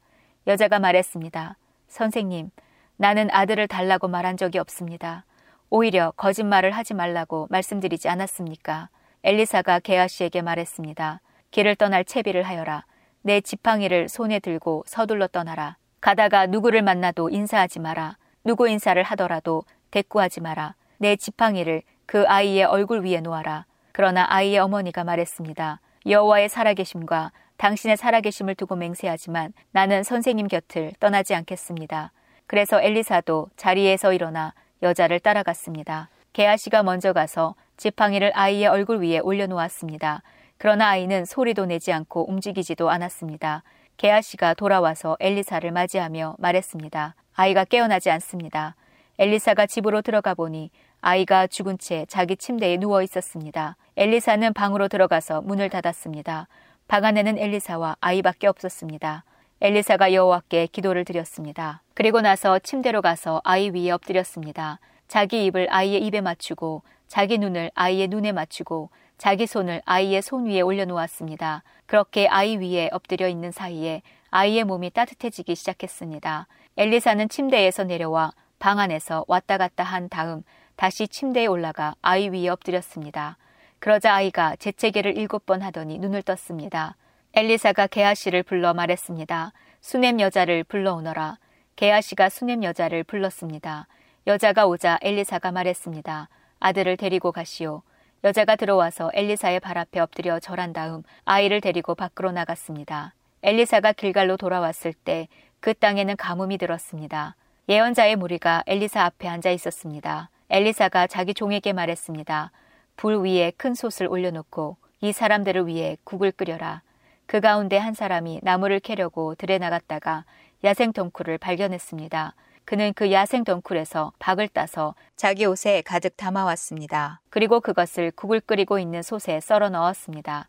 여자가 말했습니다. 선생님, 나는 아들을 달라고 말한 적이 없습니다. 오히려 거짓말을 하지 말라고 말씀드리지 않았습니까? 엘리사가 게하시에게 말했습니다. 길을 떠날 채비를 하여라. 내 지팡이를 손에 들고 서둘러 떠나라. 가다가 누구를 만나도 인사하지 마라. 누구 인사를 하더라도 대꾸하지 마라. 내 지팡이를 그 아이의 얼굴 위에 놓아라. 그러나 아이의 어머니가 말했습니다. 여호와의 살아계심과 당신의 살아계심을 두고 맹세하지만 나는 선생님 곁을 떠나지 않겠습니다. 그래서 엘리사도 자리에서 일어나 여자를 따라갔습니다. 게하시가 먼저 가서 지팡이를 아이의 얼굴 위에 올려놓았습니다. 그러나 아이는 소리도 내지 않고 움직이지도 않았습니다. 게하시가 돌아와서 엘리사를 맞이하며 말했습니다. 아이가 깨어나지 않습니다. 엘리사가 집으로 들어가 보니 아이가 죽은 채 자기 침대에 누워 있었습니다. 엘리사는 방으로 들어가서 문을 닫았습니다. 방 안에는 엘리사와 아이밖에 없었습니다. 엘리사가 여호와께 기도를 드렸습니다. 그리고 나서 침대로 가서 아이 위에 엎드렸습니다. 자기 입을 아이의 입에 맞추고 자기 눈을 아이의 눈에 맞추고 자기 손을 아이의 손 위에 올려놓았습니다. 그렇게 아이 위에 엎드려 있는 사이에 아이의 몸이 따뜻해지기 시작했습니다. 엘리사는 침대에서 내려와 방 안에서 왔다 갔다 한 다음 다시 침대에 올라가 아이 위에 엎드렸습니다. 그러자 아이가 재채기를 7번 하더니 눈을 떴습니다. 엘리사가 게하시를 불러 말했습니다. 수넴 여자를 불러오너라. 게하시가 수넴 여자를 불렀습니다. 여자가 오자 엘리사가 말했습니다. 아들을 데리고 가시오. 여자가 들어와서 엘리사의 발 앞에 엎드려 절한 다음 아이를 데리고 밖으로 나갔습니다. 엘리사가 길갈로 돌아왔을 때 그 땅에는 가뭄이 들었습니다. 예언자의 무리가 엘리사 앞에 앉아 있었습니다. 엘리사가 자기 종에게 말했습니다. 불 위에 큰 솥을 올려놓고 이 사람들을 위해 국을 끓여라. 그 가운데 한 사람이 나무를 캐려고 들에 나갔다가 야생 덩쿨을 발견했습니다. 그는 그 야생 덩쿨에서 박을 따서 자기 옷에 가득 담아왔습니다. 그리고 그것을 국을 끓이고 있는 솥에 썰어 넣었습니다.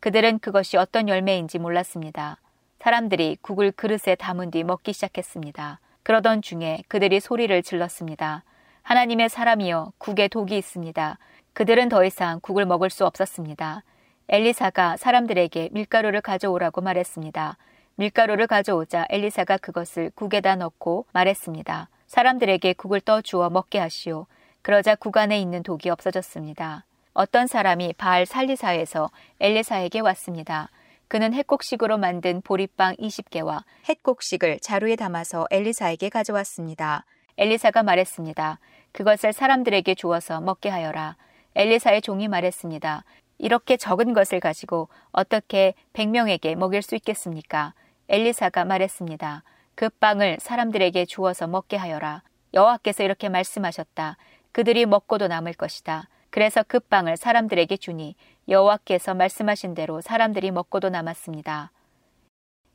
그들은 그것이 어떤 열매인지 몰랐습니다. 사람들이 국을 그릇에 담은 뒤 먹기 시작했습니다. 그러던 중에 그들이 소리를 질렀습니다. 하나님의 사람이여 국에 독이 있습니다. 그들은 더 이상 국을 먹을 수 없었습니다. 엘리사가 사람들에게 밀가루를 가져오라고 말했습니다. 밀가루를 가져오자 엘리사가 그것을 국에다 넣고 말했습니다. 사람들에게 국을 떠주어 먹게 하시오. 그러자 국 안에 있는 독이 없어졌습니다. 어떤 사람이 바알 살리사에서 엘리사에게 왔습니다. 그는 헷곡식으로 만든 보리빵 20개와 헷곡식을 자루에 담아서 엘리사에게 가져왔습니다. 엘리사가 말했습니다. 그것을 사람들에게 주어서 먹게 하여라. 엘리사의 종이 말했습니다. 이렇게 적은 것을 가지고 어떻게 100명에게 먹일 수 있겠습니까? 엘리사가 말했습니다. 그 빵을 사람들에게 주어서 먹게 하여라. 여호와께서 이렇게 말씀하셨다. 그들이 먹고도 남을 것이다. 그래서 그 빵을 사람들에게 주니 여호와께서 말씀하신 대로 사람들이 먹고도 남았습니다.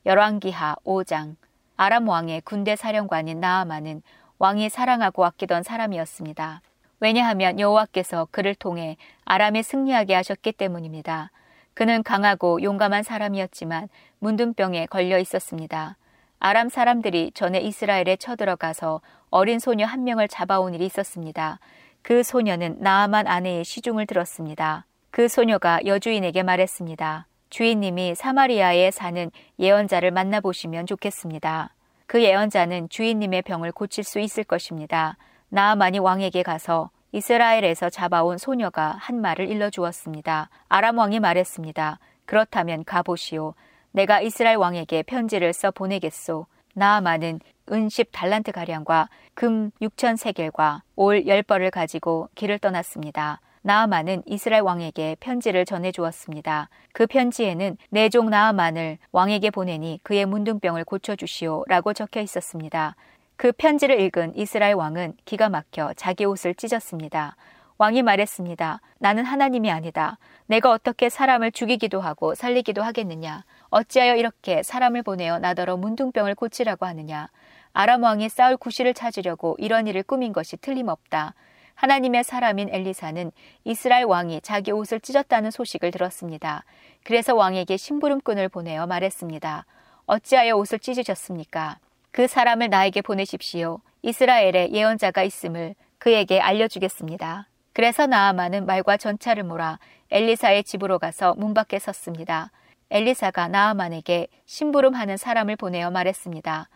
열왕기하 5장. 아람 왕의 군대 사령관인 나아만은 왕이 사랑하고 아끼던 사람이었습니다. 왜냐하면 여호와께서 그를 통해 아람이 승리하게 하셨기 때문입니다. 그는 강하고 용감한 사람이었지만 문둥병에 걸려 있었습니다. 아람 사람들이 전에 이스라엘에 쳐들어가서 어린 소녀 한 명을 잡아온 일이 있었습니다. 그 소녀는 나아만 아내의 시중을 들었습니다. 그 소녀가 여주인에게 말했습니다. 주인님이 사마리아에 사는 예언자를 만나보시면 좋겠습니다. 그 예언자는 주인님의 병을 고칠 수 있을 것입니다. 나아만이 왕에게 가서 이스라엘에서 잡아온 소녀가 한 말을 일러주었습니다. 아람 왕이 말했습니다. 그렇다면 가보시오. 내가 이스라엘 왕에게 편지를 써 보내겠소. 나아만은 은십 달란트 가량과 금 6,000세겔과 올 10벌을 가지고 길을 떠났습니다. 나아만은 이스라엘 왕에게 편지를 전해주었습니다. 그 편지에는 내 종 나아만을 왕에게 보내니 그의 문둥병을 고쳐주시오 라고 적혀 있었습니다. 그 편지를 읽은 이스라엘 왕은 기가 막혀 자기 옷을 찢었습니다. 왕이 말했습니다. 나는 하나님이 아니다. 내가 어떻게 사람을 죽이기도 하고 살리기도 하겠느냐. 어찌하여 이렇게 사람을 보내어 나더러 문둥병을 고치라고 하느냐. 아람 왕이 싸울 구실을 찾으려고 이런 일을 꾸민 것이 틀림없다. 하나님의 사람인 엘리사는 이스라엘 왕이 자기 옷을 찢었다는 소식을 들었습니다. 그래서 왕에게 심부름꾼을 보내어 말했습니다. 어찌하여 옷을 찢으셨습니까? 그 사람을 나에게 보내십시오. 이스라엘에 예언자가 있음을 그에게 알려주겠습니다. 그래서 나아만은 말과 전차를 몰아 엘리사의 집으로 가서 문 밖에 섰습니다. 엘리사가 나아만에게 심부름하는 사람을 보내어 말했습니다.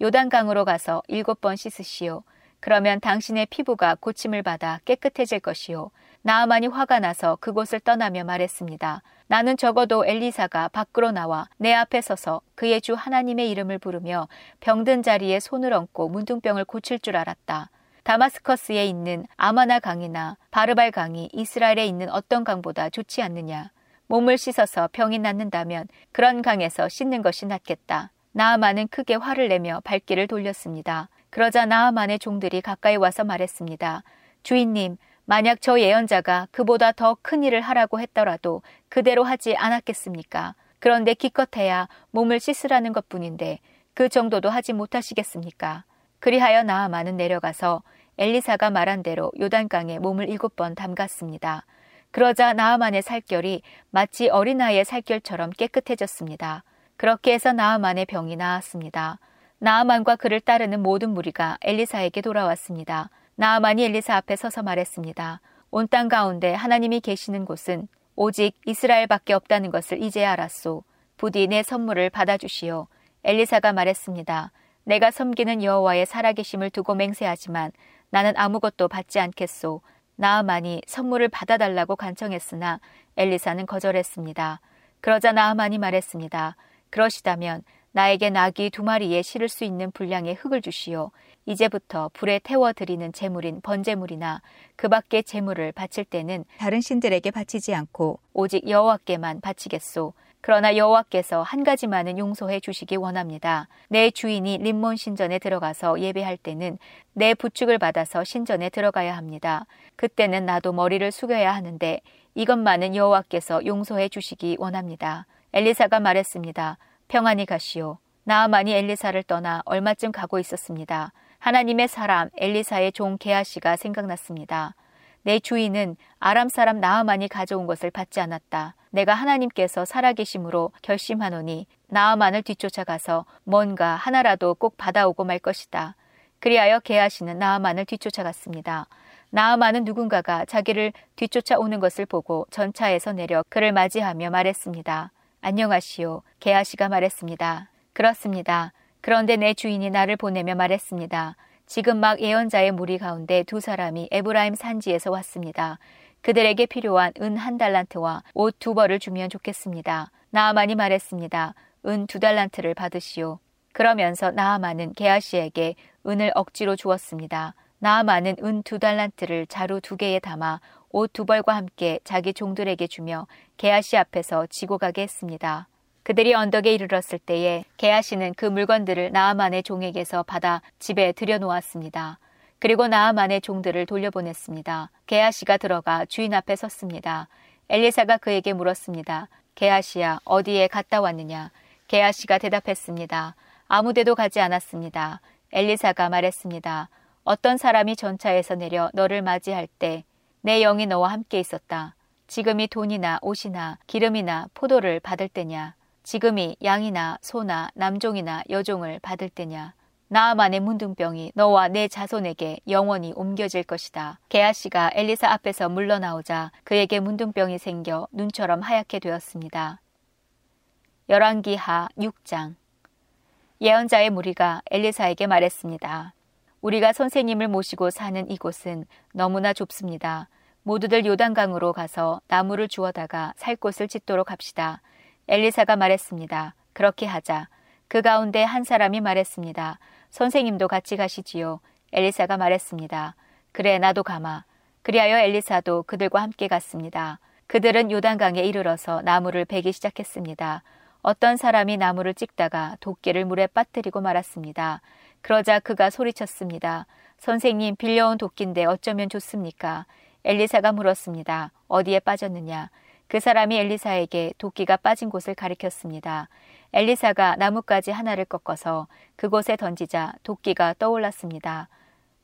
요단강으로 가서 7번 씻으시오. 그러면 당신의 피부가 고침을 받아 깨끗해질 것이오. 나아만이 화가 나서 그곳을 떠나며 말했습니다. 나는 적어도 엘리사가 밖으로 나와 내 앞에 서서 그의 주 하나님의 이름을 부르며 병든 자리에 손을 얹고 문둥병을 고칠 줄 알았다. 다마스커스에 있는 아마나 강이나 바르발 강이 이스라엘에 있는 어떤 강보다 좋지 않느냐. 몸을 씻어서 병이 낫는다면 그런 강에서 씻는 것이 낫겠다. 나아만은 크게 화를 내며 발길을 돌렸습니다. 그러자 나아만의 종들이 가까이 와서 말했습니다. 주인님, 만약 저 예언자가 그보다 더 큰 일을 하라고 했더라도 그대로 하지 않았겠습니까? 그런데 기껏해야 몸을 씻으라는 것뿐인데 그 정도도 하지 못하시겠습니까? 그리하여 나아만은 내려가서 엘리사가 말한 대로 요단강에 몸을 7번 담갔습니다. 그러자 나아만의 살결이 마치 어린아이의 살결처럼 깨끗해졌습니다. 그렇게 해서 나아만의 병이 나았습니다. 나아만과 그를 따르는 모든 무리가 엘리사에게 돌아왔습니다. 나아만이 엘리사 앞에 서서 말했습니다. 온 땅 가운데 하나님이 계시는 곳은 오직 이스라엘밖에 없다는 것을 이제야 알았소. 부디 내 선물을 받아주시오. 엘리사가 말했습니다. 내가 섬기는 여호와의 살아계심을 두고 맹세하지만 나는 아무것도 받지 않겠소. 나아만이 선물을 받아달라고 간청했으나 엘리사는 거절했습니다. 그러자 나아만이 말했습니다. 그러시다면 나에게 나귀 2마리에 실을 수 있는 분량의 흙을 주시오. 이제부터 불에 태워드리는 제물인 번제물이나 그 밖의 제물을 바칠 때는 다른 신들에게 바치지 않고 오직 여호와께만 바치겠소. 그러나 여호와께서 한 가지만은 용서해 주시기 원합니다. 내 주인이 림몬 신전에 들어가서 예배할 때는 내 부축을 받아서 신전에 들어가야 합니다. 그때는 나도 머리를 숙여야 하는데 이것만은 여호와께서 용서해 주시기 원합니다. 엘리사가 말했습니다. 평안히 가시오. 나아만이 엘리사를 떠나 얼마쯤 가고 있었습니다. 하나님의 사람 엘리사의 종 게하시가 생각났습니다. 내 주인은 아람 사람 나아만이 가져온 것을 받지 않았다. 내가 하나님께서 살아계심으로 결심하노니 나아만을 뒤쫓아가서 뭔가 하나라도 꼭 받아오고 말 것이다. 그리하여 게하시는 나아만을 뒤쫓아갔습니다. 나아만은 누군가가 자기를 뒤쫓아오는 것을 보고 전차에서 내려 그를 맞이하며 말했습니다. 안녕하시오. 게하시가 말했습니다. 그렇습니다. 그런데 내 주인이 나를 보내며 말했습니다. 지금 막 예언자의 무리 가운데 두 사람이 에브라임 산지에서 왔습니다. 그들에게 필요한 은 1달란트와 옷 2벌을 주면 좋겠습니다. 나아만이 말했습니다. 은 2달란트를 받으시오. 그러면서 나아만은 게하시에게 은을 억지로 주었습니다. 나아만은 은 2달란트를 자루 2개에 담아 옷 2벌과 함께 자기 종들에게 주며 게하시 앞에서 지고 가게 했습니다. 그들이 언덕에 이르렀을 때에 게하시는 그 물건들을 나아만의 종에게서 받아 집에 들여놓았습니다. 그리고 나아만의 종들을 돌려보냈습니다. 게하시가 들어가 주인 앞에 섰습니다. 엘리사가 그에게 물었습니다. 게하시야, 어디에 갔다 왔느냐? 게하시가 대답했습니다. 아무데도 가지 않았습니다. 엘리사가 말했습니다. 어떤 사람이 전차에서 내려 너를 맞이할 때 내 영이 너와 함께 있었다. 지금이 돈이나 옷이나 기름이나 포도를 받을 때냐? 지금이 양이나 소나 남종이나 여종을 받을 때냐? 나아만의 문둥병이 너와 내 자손에게 영원히 옮겨질 것이다. 게하시가 엘리사 앞에서 물러나오자 그에게 문둥병이 생겨 눈처럼 하얗게 되었습니다. 열왕기하 6장. 예언자의 무리가 엘리사에게 말했습니다. 우리가 선생님을 모시고 사는 이곳은 너무나 좁습니다. 모두들 요단강으로 가서 나무를 주워다가 살 곳을 짓도록 합시다. 엘리사가 말했습니다. 그렇게 하자. 그 가운데 한 사람이 말했습니다. 선생님도 같이 가시지요. 엘리사가 말했습니다. 그래, 나도 가마. 그리하여 엘리사도 그들과 함께 갔습니다. 그들은 요단강에 이르러서 나무를 베기 시작했습니다. 어떤 사람이 나무를 찍다가 도끼를 물에 빠뜨리고 말았습니다. 그러자 그가 소리쳤습니다. 선생님, 빌려온 도끼인데 어쩌면 좋습니까? 엘리사가 물었습니다. 어디에 빠졌느냐? 그 사람이 엘리사에게 도끼가 빠진 곳을 가리켰습니다. 엘리사가 나뭇가지 하나를 꺾어서 그곳에 던지자 도끼가 떠올랐습니다.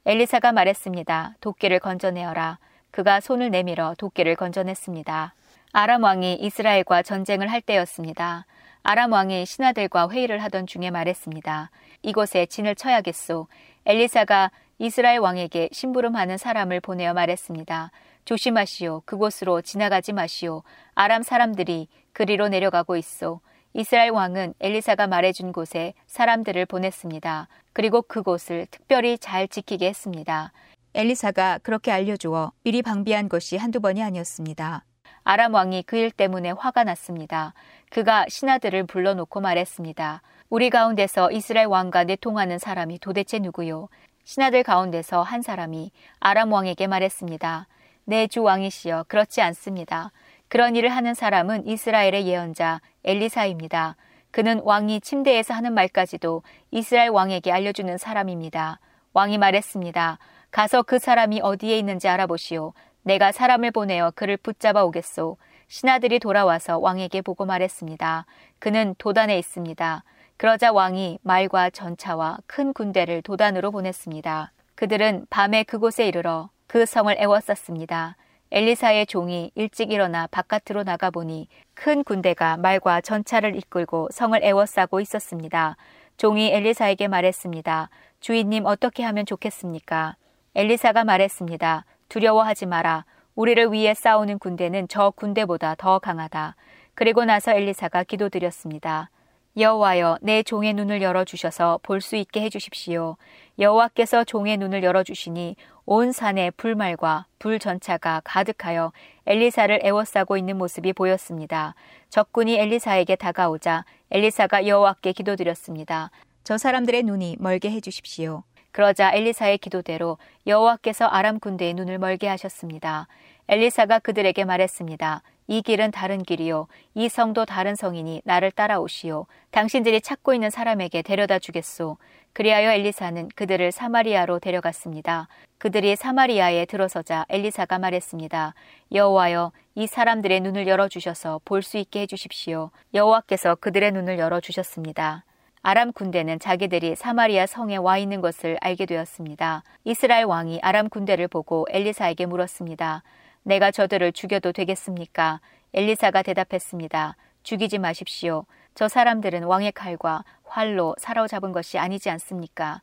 엘리사가 말했습니다. 도끼를 건져내어라. 그가 손을 내밀어 도끼를 건져냈습니다. 아람 왕이 이스라엘과 전쟁을 할 때였습니다. 아람 왕이 신하들과 회의를 하던 중에 말했습니다. 이곳에 진을 쳐야겠소. 엘리사가 이스라엘 왕에게 심부름하는 사람을 보내어 말했습니다. 조심하시오. 그곳으로 지나가지 마시오. 아람 사람들이 그리로 내려가고 있소. 이스라엘 왕은 엘리사가 말해준 곳에 사람들을 보냈습니다. 그리고 그곳을 특별히 잘 지키게 했습니다. 엘리사가 그렇게 알려주어 미리 방비한 것이 한두 번이 아니었습니다. 아람 왕이 그 일 때문에 화가 났습니다. 그가 신하들을 불러놓고 말했습니다. 우리 가운데서 이스라엘 왕과 내통하는 사람이 도대체 누구요? 신하들 가운데서 한 사람이 아람 왕에게 말했습니다. 내 주 왕이시여, 그렇지 않습니다. 그런 일을 하는 사람은 이스라엘의 예언자 엘리사입니다. 그는 왕이 침대에서 하는 말까지도 이스라엘 왕에게 알려주는 사람입니다. 왕이 말했습니다. 가서 그 사람이 어디에 있는지 알아보시오. 내가 사람을 보내어 그를 붙잡아 오겠소. 신하들이 돌아와서 왕에게 보고 말했습니다. 그는 도단에 있습니다. 그러자 왕이 말과 전차와 큰 군대를 도단으로 보냈습니다. 그들은 밤에 그곳에 이르러 그 성을 에워쌌습니다. 엘리사의 종이 일찍 일어나 바깥으로 나가보니 큰 군대가 말과 전차를 이끌고 성을 에워싸고 있었습니다. 종이 엘리사에게 말했습니다. 주인님, 어떻게 하면 좋겠습니까? 엘리사가 말했습니다. 두려워하지 마라. 우리를 위해 싸우는 군대는 저 군대보다 더 강하다. 그리고 나서 엘리사가 기도드렸습니다. 여호와여, 내 종의 눈을 열어주셔서 볼 수 있게 해주십시오. 여호와께서 종의 눈을 열어주시니 온 산에 불말과 불전차가 가득하여 엘리사를 에워싸고 있는 모습이 보였습니다. 적군이 엘리사에게 다가오자 엘리사가 여호와께 기도드렸습니다. 저 사람들의 눈이 멀게 해주십시오. 그러자 엘리사의 기도대로 여호와께서 아람 군대의 눈을 멀게 하셨습니다. 엘리사가 그들에게 말했습니다. 이 길은 다른 길이요. 이 성도 다른 성이니 나를 따라오시오. 당신들이 찾고 있는 사람에게 데려다 주겠소. 그리하여 엘리사는 그들을 사마리아로 데려갔습니다. 그들이 사마리아에 들어서자 엘리사가 말했습니다. 여호와여, 이 사람들의 눈을 열어주셔서 볼 수 있게 해주십시오. 여호와께서 그들의 눈을 열어주셨습니다. 아람 군대는 자기들이 사마리아 성에 와 있는 것을 알게 되었습니다. 이스라엘 왕이 아람 군대를 보고 엘리사에게 물었습니다. 내가 저들을 죽여도 되겠습니까? 엘리사가 대답했습니다. 죽이지 마십시오. 저 사람들은 왕의 칼과 활로 사로잡은 것이 아니지 않습니까?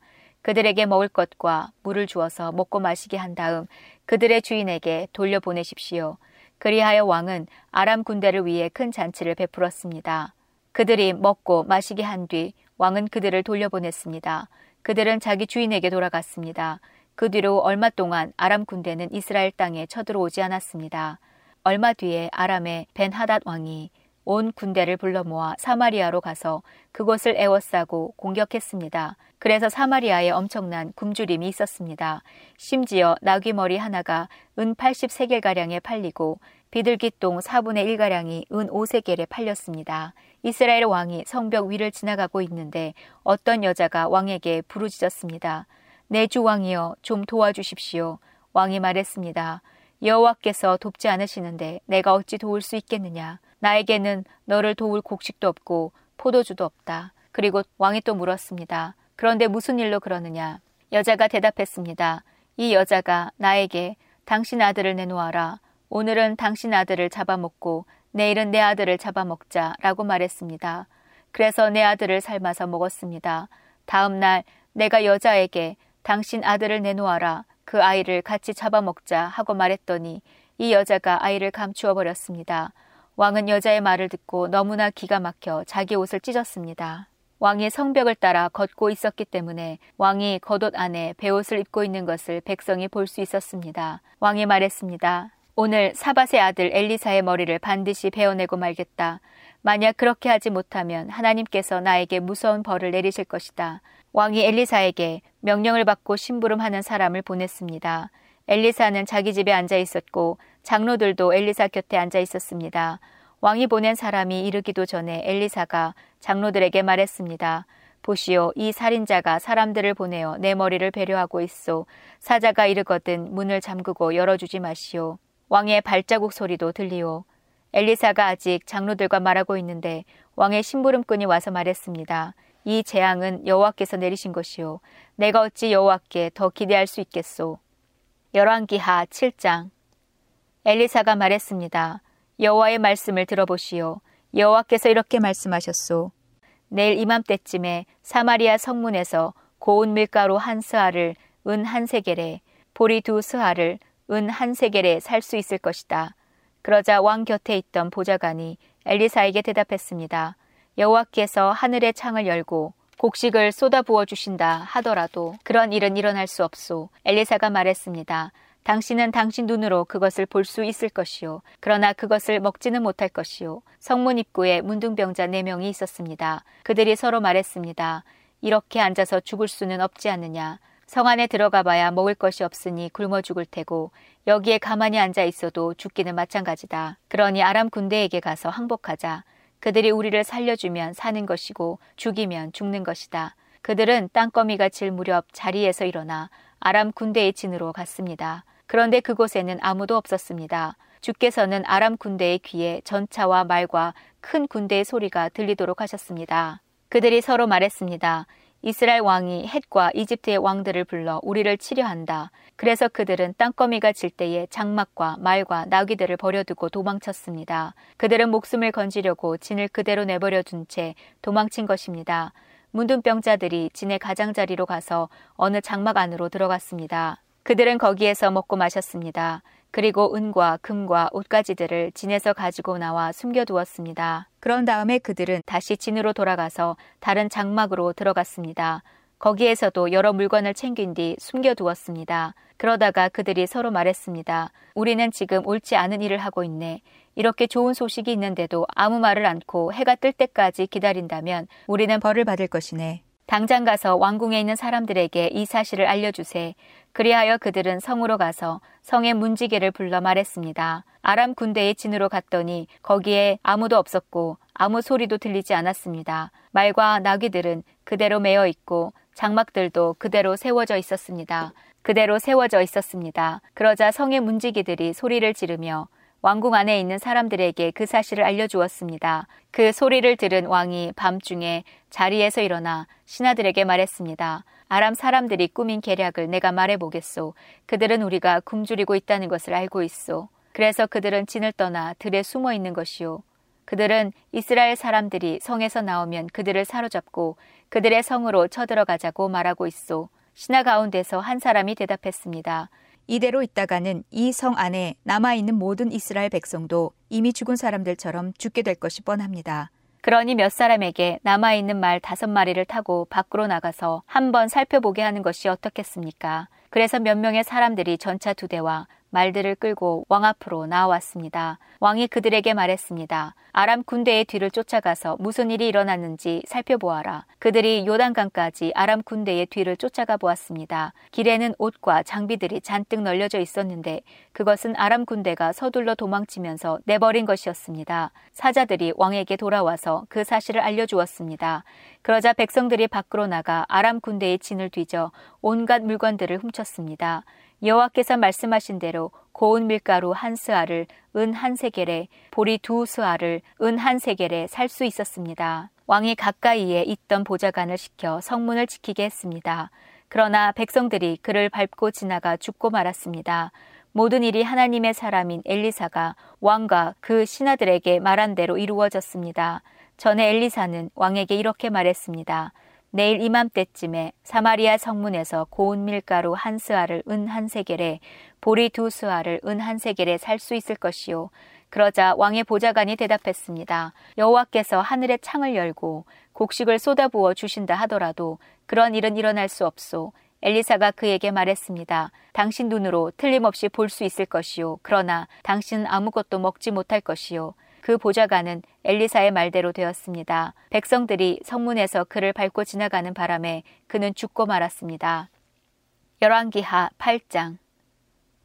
그들에게 먹을 것과 물을 주어서 먹고 마시게 한 다음 그들의 주인에게 돌려보내십시오. 그리하여 왕은 아람 군대를 위해 큰 잔치를 베풀었습니다. 그들이 먹고 마시게 한 뒤 왕은 그들을 돌려보냈습니다. 그들은 자기 주인에게 돌아갔습니다. 그 뒤로 얼마 동안 아람 군대는 이스라엘 땅에 쳐들어오지 않았습니다. 얼마 뒤에 아람의 벤하닷 왕이 온 군대를 불러 모아 사마리아로 가서 그곳을 에워싸고 공격했습니다. 그래서 사마리아에 엄청난 굶주림이 있었습니다. 심지어 나귀 머리 하나가 은 83겔가량에 팔리고 비둘기똥 4분의 1가량이 은 5세겔에 팔렸습니다. 이스라엘 왕이 성벽 위를 지나가고 있는데 어떤 여자가 왕에게 부르짖었습니다. 내 주 왕이여, 좀 도와주십시오. 왕이 말했습니다. 여호와께서 돕지 않으시는데 내가 어찌 도울 수 있겠느냐. 나에게는 너를 도울 곡식도 없고 포도주도 없다. 그리고 왕이 또 물었습니다. 그런데 무슨 일로 그러느냐? 여자가 대답했습니다. 이 여자가 나에게 당신 아들을 내놓아라. 오늘은 당신 아들을 잡아먹고 내일은 내 아들을 잡아먹자 라고 말했습니다. 그래서 내 아들을 삶아서 먹었습니다. 다음 날 내가 여자에게 당신 아들을 내놓아라. 그 아이를 같이 잡아먹자 하고 말했더니 이 여자가 아이를 감추어 버렸습니다. 왕은 여자의 말을 듣고 너무나 기가 막혀 자기 옷을 찢었습니다. 왕이 성벽을 따라 걷고 있었기 때문에 왕이 겉옷 안에 베옷을 입고 있는 것을 백성이 볼 수 있었습니다. 왕이 말했습니다. 오늘 사밧의 아들 엘리사의 머리를 반드시 베어내고 말겠다. 만약 그렇게 하지 못하면 하나님께서 나에게 무서운 벌을 내리실 것이다. 왕이 엘리사에게 명령을 받고 심부름하는 사람을 보냈습니다. 엘리사는 자기 집에 앉아 있었고 장로들도 엘리사 곁에 앉아 있었습니다. 왕이 보낸 사람이 이르기도 전에 엘리사가 장로들에게 말했습니다. 보시오, 이 살인자가 사람들을 보내어 내 머리를 베려하고 있소. 사자가 이르거든 문을 잠그고 열어주지 마시오. 왕의 발자국 소리도 들리오. 엘리사가 아직 장로들과 말하고 있는데 왕의 심부름꾼이 와서 말했습니다. 이 재앙은 여호와께서 내리신 것이요, 내가 어찌 여호와께 더 기대할 수 있겠소. 열왕기하 7장. 엘리사가 말했습니다. 여호와의 말씀을 들어보시오. 여호와께서 이렇게 말씀하셨소. 내일 이맘때쯤에 사마리아 성문에서 고운 밀가루 한 스아를 은 한 세겔에, 보리 두 스아를 은 한 세겔에 살 수 있을 것이다. 그러자 왕 곁에 있던 보좌관이 엘리사에게 대답했습니다. 여호와께서 하늘의 창을 열고 곡식을 쏟아부어 주신다 하더라도 그런 일은 일어날 수 없소. 엘리사가 말했습니다. 당신은 당신 눈으로 그것을 볼 수 있을 것이요. 그러나 그것을 먹지는 못할 것이요. 성문 입구에 문둥병자 4명이 있었습니다. 그들이 서로 말했습니다. 이렇게 앉아서 죽을 수는 없지 않느냐. 성 안에 들어가 봐야 먹을 것이 없으니 굶어 죽을 테고 여기에 가만히 앉아 있어도 죽기는 마찬가지다. 그러니 아람 군대에게 가서 항복하자. 그들이 우리를 살려주면 사는 것이고 죽이면 죽는 것이다. 그들은 땅거미가 질 무렵 자리에서 일어나 아람 군대의 진으로 갔습니다. 그런데 그곳에는 아무도 없었습니다. 주께서는 아람 군대의 귀에 전차와 말과 큰 군대의 소리가 들리도록 하셨습니다. 그들이 서로 말했습니다. 이스라엘 왕이 헷과 이집트의 왕들을 불러 우리를 치려 한다. 그래서 그들은 땅거미가 질 때에 장막과 말과 나귀들을 버려두고 도망쳤습니다. 그들은 목숨을 건지려고 진을 그대로 내버려 둔 채 도망친 것입니다. 문둥병자들이 진의 가장자리로 가서 어느 장막 안으로 들어갔습니다. 그들은 거기에서 먹고 마셨습니다. 그리고 은과 금과 옷가지들을 진에서 가지고 나와 숨겨두었습니다. 그런 다음에 그들은 다시 진으로 돌아가서 다른 장막으로 들어갔습니다. 거기에서도 여러 물건을 챙긴 뒤 숨겨두었습니다. 그러다가 그들이 서로 말했습니다. 우리는 지금 옳지 않은 일을 하고 있네. 이렇게 좋은 소식이 있는데도 아무 말을 않고 해가 뜰 때까지 기다린다면 우리는 벌을 받을 것이네. 당장 가서 왕궁에 있는 사람들에게 이 사실을 알려주세. 그리하여 그들은 성으로 가서 성의 문지기를 불러 말했습니다. 아람 군대의 진으로 갔더니 거기에 아무도 없었고 아무 소리도 들리지 않았습니다. 말과 나귀들은 그대로 메어 있고 장막들도 그대로 세워져 있었습니다. 그러자 성의 문지기들이 소리를 지르며 왕궁 안에 있는 사람들에게 그 사실을 알려주었습니다. 그 소리를 들은 왕이 밤중에 자리에서 일어나 신하들에게 말했습니다. 아람 사람들이 꾸민 계략을 내가 말해보겠소. 그들은 우리가 굶주리고 있다는 것을 알고 있소. 그래서 그들은 진을 떠나 들에 숨어 있는 것이요. 그들은 이스라엘 사람들이 성에서 나오면 그들을 사로잡고 그들의 성으로 쳐들어가자고 말하고 있소. 신하 가운데서 한 사람이 대답했습니다. 이대로 있다가는 이 성 안에 남아있는 모든 이스라엘 백성도 이미 죽은 사람들처럼 죽게 될 것이 뻔합니다. 그러니 몇 사람에게 남아있는 말 5마리를 타고 밖으로 나가서 한번 살펴보게 하는 것이 어떻겠습니까? 그래서 몇 명의 사람들이 전차 2대와 말들을 끌고 왕 앞으로 나아왔습니다. 왕이 그들에게 말했습니다. 아람 군대의 뒤를 쫓아가서 무슨 일이 일어났는지 살펴보아라. 그들이 요단강까지 아람 군대의 뒤를 쫓아가 보았습니다. 길에는 옷과 장비들이 잔뜩 널려져 있었는데 그것은 아람 군대가 서둘러 도망치면서 내버린 것이었습니다. 사자들이 왕에게 돌아와서 그 사실을 알려주었습니다. 그러자 백성들이 밖으로 나가 아람 군대의 진을 뒤져 온갖 물건들을 훔쳤습니다. 여호와께서 말씀하신 대로 고운 밀가루 1스아를 은 1세겔에 보리 2스아를 은 1세겔에 살 수 있었습니다. 왕이 가까이에 있던 보좌관을 시켜 성문을 지키게 했습니다. 그러나 백성들이 그를 밟고 지나가 죽고 말았습니다. 모든 일이 하나님의 사람인 엘리사가 왕과 그 신하들에게 말한 대로 이루어졌습니다. 전에 엘리사는 왕에게 이렇게 말했습니다. 내일 이맘때쯤에 사마리아 성문에서 고운 밀가루 1스아를 은 1세겔에 보리 2스아를 은 1세겔에 살 수 있을 것이요. 그러자 왕의 보좌관이 대답했습니다. 여호와께서 하늘의 창을 열고 곡식을 쏟아부어 주신다 하더라도 그런 일은 일어날 수 없소. 엘리사가 그에게 말했습니다. 당신 눈으로 틀림없이 볼 수 있을 것이요. 그러나 당신은 아무것도 먹지 못할 것이요. 그 보좌관은 엘리사의 말대로 되었습니다. 백성들이 성문에서 그를 밟고 지나가는 바람에 그는 죽고 말았습니다. 열왕기하 8장.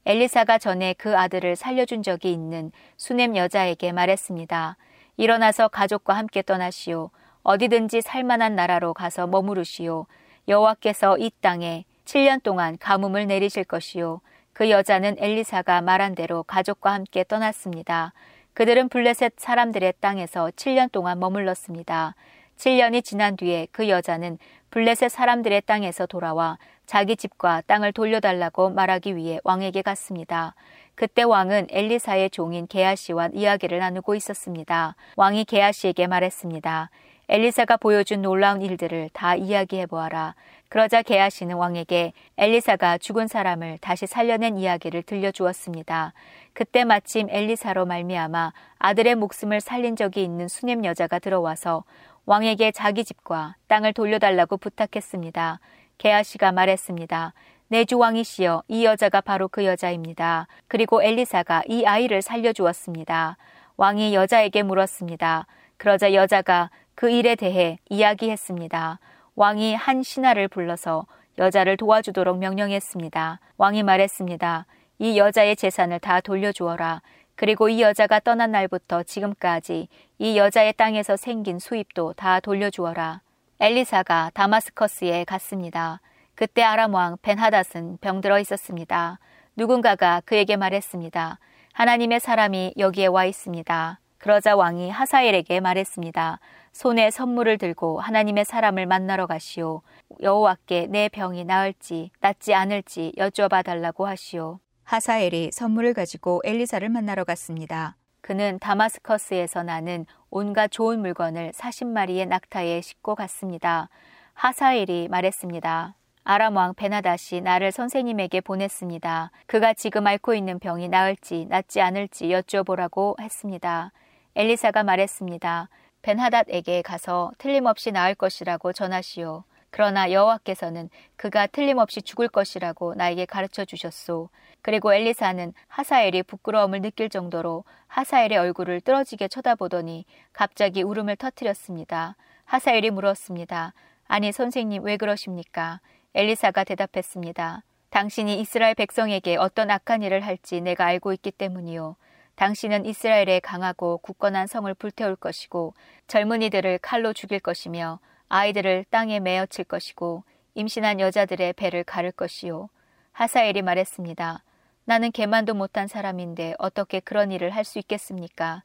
엘리사가 전에 그 아들을 살려준 적이 있는 수넴 여자에게 말했습니다. 일어나서 가족과 함께 떠나시오. 어디든지 살만한 나라로 가서 머무르시오. 여호와께서 이 땅에 7년 동안 가뭄을 내리실 것이오. 그 여자는 엘리사가 말한 대로 가족과 함께 떠났습니다. 그들은 블레셋 사람들의 땅에서 7년 동안 머물렀습니다. 7년이 지난 뒤에 그 여자는 블레셋 사람들의 땅에서 돌아와 자기 집과 땅을 돌려달라고 말하기 위해 왕에게 갔습니다. 그때 왕은 엘리사의 종인 게하시와 이야기를 나누고 있었습니다. 왕이 게하시에게 말했습니다. 엘리사가 보여준 놀라운 일들을 다 이야기해보아라. 그러자 게하시는 왕에게 엘리사가 죽은 사람을 다시 살려낸 이야기를 들려주었습니다. 그때 마침 엘리사로 말미암아 아들의 목숨을 살린 적이 있는 수넴 여자가 들어와서 왕에게 자기 집과 땅을 돌려달라고 부탁했습니다. 게하시가 말했습니다. 내 주 왕이시여, 이 여자가 바로 그 여자입니다. 그리고 엘리사가 이 아이를 살려주었습니다. 왕이 여자에게 물었습니다. 그러자 여자가 그 일에 대해 이야기했습니다. 왕이 한 신하를 불러서 여자를 도와주도록 명령했습니다. 왕이 말했습니다. 이 여자의 재산을 다 돌려주어라. 그리고 이 여자가 떠난 날부터 지금까지 이 여자의 땅에서 생긴 수입도 다 돌려주어라. 엘리사가 다마스커스에 갔습니다. 그때 아람 왕 벤하닷은 병들어 있었습니다. 누군가가 그에게 말했습니다. 하나님의 사람이 여기에 와 있습니다. 그러자 왕이 하사엘에게 말했습니다. 손에 선물을 들고 하나님의 사람을 만나러 가시오. 여호와께 내 병이 나을지 낫지 않을지 여쭤봐 달라고 하시오. 하사엘이 선물을 가지고 엘리사를 만나러 갔습니다. 그는 다마스커스에서 나는 온갖 좋은 물건을 40마리의 낙타에 싣고 갔습니다. 하사엘이 말했습니다. 아람 왕 베나닷이 나를 선생님에게 보냈습니다. 그가 지금 앓고 있는 병이 나을지 낫지 않을지 여쭤보라고 했습니다. 엘리사가 말했습니다. 벤하닷에게 가서 틀림없이 나을 것이라고 전하시오. 그러나 여호와께서는 그가 틀림없이 죽을 것이라고 나에게 가르쳐 주셨소. 그리고 엘리사는 하사엘이 부끄러움을 느낄 정도로 하사엘의 얼굴을 뚫어지게 쳐다보더니 갑자기 울음을 터뜨렸습니다. 하사엘이 물었습니다. 아니 선생님, 왜 그러십니까? 엘리사가 대답했습니다. 당신이 이스라엘 백성에게 어떤 악한 일을 할지 내가 알고 있기 때문이요. 당신은 이스라엘의 강하고 굳건한 성을 불태울 것이고 젊은이들을 칼로 죽일 것이며 아이들을 땅에 메어칠 것이고 임신한 여자들의 배를 가를 것이요. 하사엘이 말했습니다. 나는 개만도 못한 사람인데 어떻게 그런 일을 할 수 있겠습니까?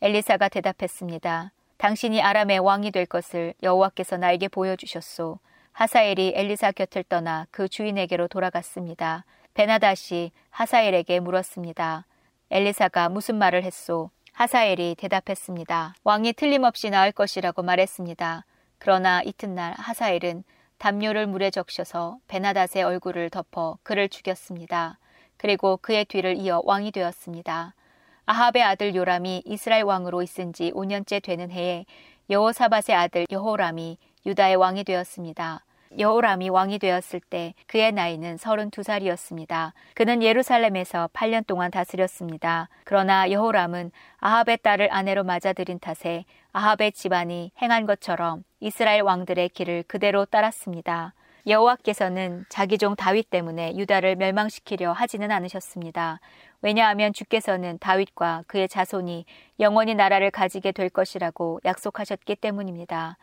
엘리사가 대답했습니다. 당신이 아람의 왕이 될 것을 여호와께서 나에게 보여주셨소. 하사엘이 엘리사 곁을 떠나 그 주인에게로 돌아갔습니다. 베나닷이 하사엘에게 물었습니다. 엘리사가 무슨 말을 했소? 하사엘이 대답했습니다. 왕이 틀림없이 나을 것이라고 말했습니다. 그러나 이튿날 하사엘은 담요를 물에 적셔서 베나닷의 얼굴을 덮어 그를 죽였습니다. 그리고 그의 뒤를 이어 왕이 되었습니다. 아합의 아들 요람이 이스라엘 왕으로 있은 지 5년째 되는 해에 여호사밧의 아들 여호람이 유다의 왕이 되었습니다. 여호람이 왕이 되었을 때 그의 나이는 32살이었습니다. 그는 예루살렘에서 8년 동안 다스렸습니다. 그러나 여호람은 아합의 딸을 아내로 맞아들인 탓에 아합의 집안이 행한 것처럼 이스라엘 왕들의 길을 그대로 따랐습니다. 여호와께서는 자기 종 다윗 때문에 유다를 멸망시키려 하지는 않으셨습니다. 왜냐하면 주께서는 다윗과 그의 자손이 영원히 나라를 가지게 될 것이라고 약속하셨기 때문입니다.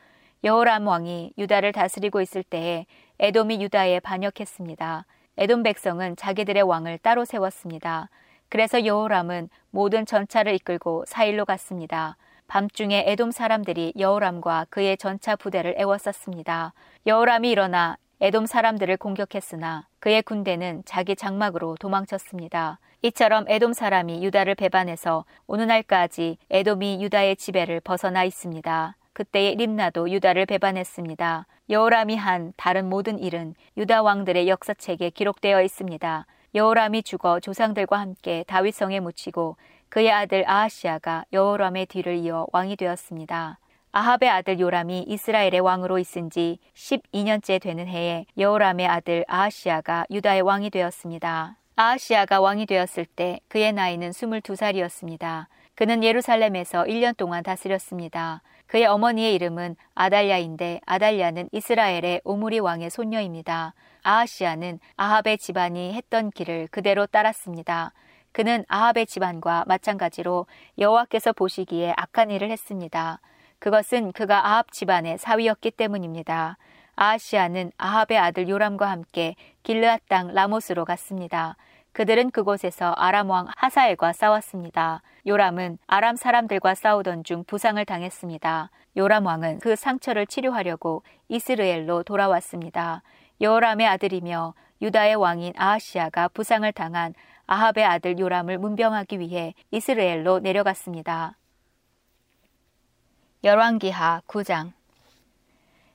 여호람 왕이 유다를 다스리고 있을 때에 에돔이 유다에 반역했습니다. 에돔 백성은 자기들의 왕을 따로 세웠습니다. 그래서 여호람은 모든 전차를 이끌고 사일로 갔습니다. 밤중에 에돔 사람들이 여호람과 그의 전차 부대를 에워쌌습니다. 여호람이 일어나 에돔 사람들을 공격했으나 그의 군대는 자기 장막으로 도망쳤습니다. 이처럼 에돔 사람이 유다를 배반해서 오늘날까지 에돔이 유다의 지배를 벗어나 있습니다. 그때의 림나도 유다를 배반했습니다. 여호람이 한 다른 모든 일은 유다 왕들의 역사책에 기록되어 있습니다. 여호람이 죽어 조상들과 함께 다윗성에 묻히고 그의 아들 아하시아가 여호람의 뒤를 이어 왕이 되었습니다. 아합의 아들 요람이 이스라엘의 왕으로 있은 지 12년째 되는 해에 여호람의 아들 아하시아가 유다의 왕이 되었습니다. 아하시아가 왕이 되었을 때 그의 나이는 22살이었습니다. 그는 예루살렘에서 1년 동안 다스렸습니다. 그의 어머니의 이름은 아달랴인데 아달랴는 이스라엘의 오므리 왕의 손녀입니다. 아하시아는 아합의 집안이 했던 길을 그대로 따랐습니다. 그는 아합의 집안과 마찬가지로 여호와께서 보시기에 악한 일을 했습니다. 그것은 그가 아합 집안의 사위였기 때문입니다. 아하시아는 아합의 아들 요람과 함께 길르앗 땅 라모스로 갔습니다. 그들은 그곳에서 아람 왕 하사엘과 싸웠습니다. 요람은 아람 사람들과 싸우던 중 부상을 당했습니다. 요람 왕은 그 상처를 치료하려고 이스라엘로 돌아왔습니다. 여호람의 아들이며 유다의 왕인 아하시아가 부상을 당한 아합의 아들 요람을 문병하기 위해 이스라엘로 내려갔습니다. 열왕기하 9장.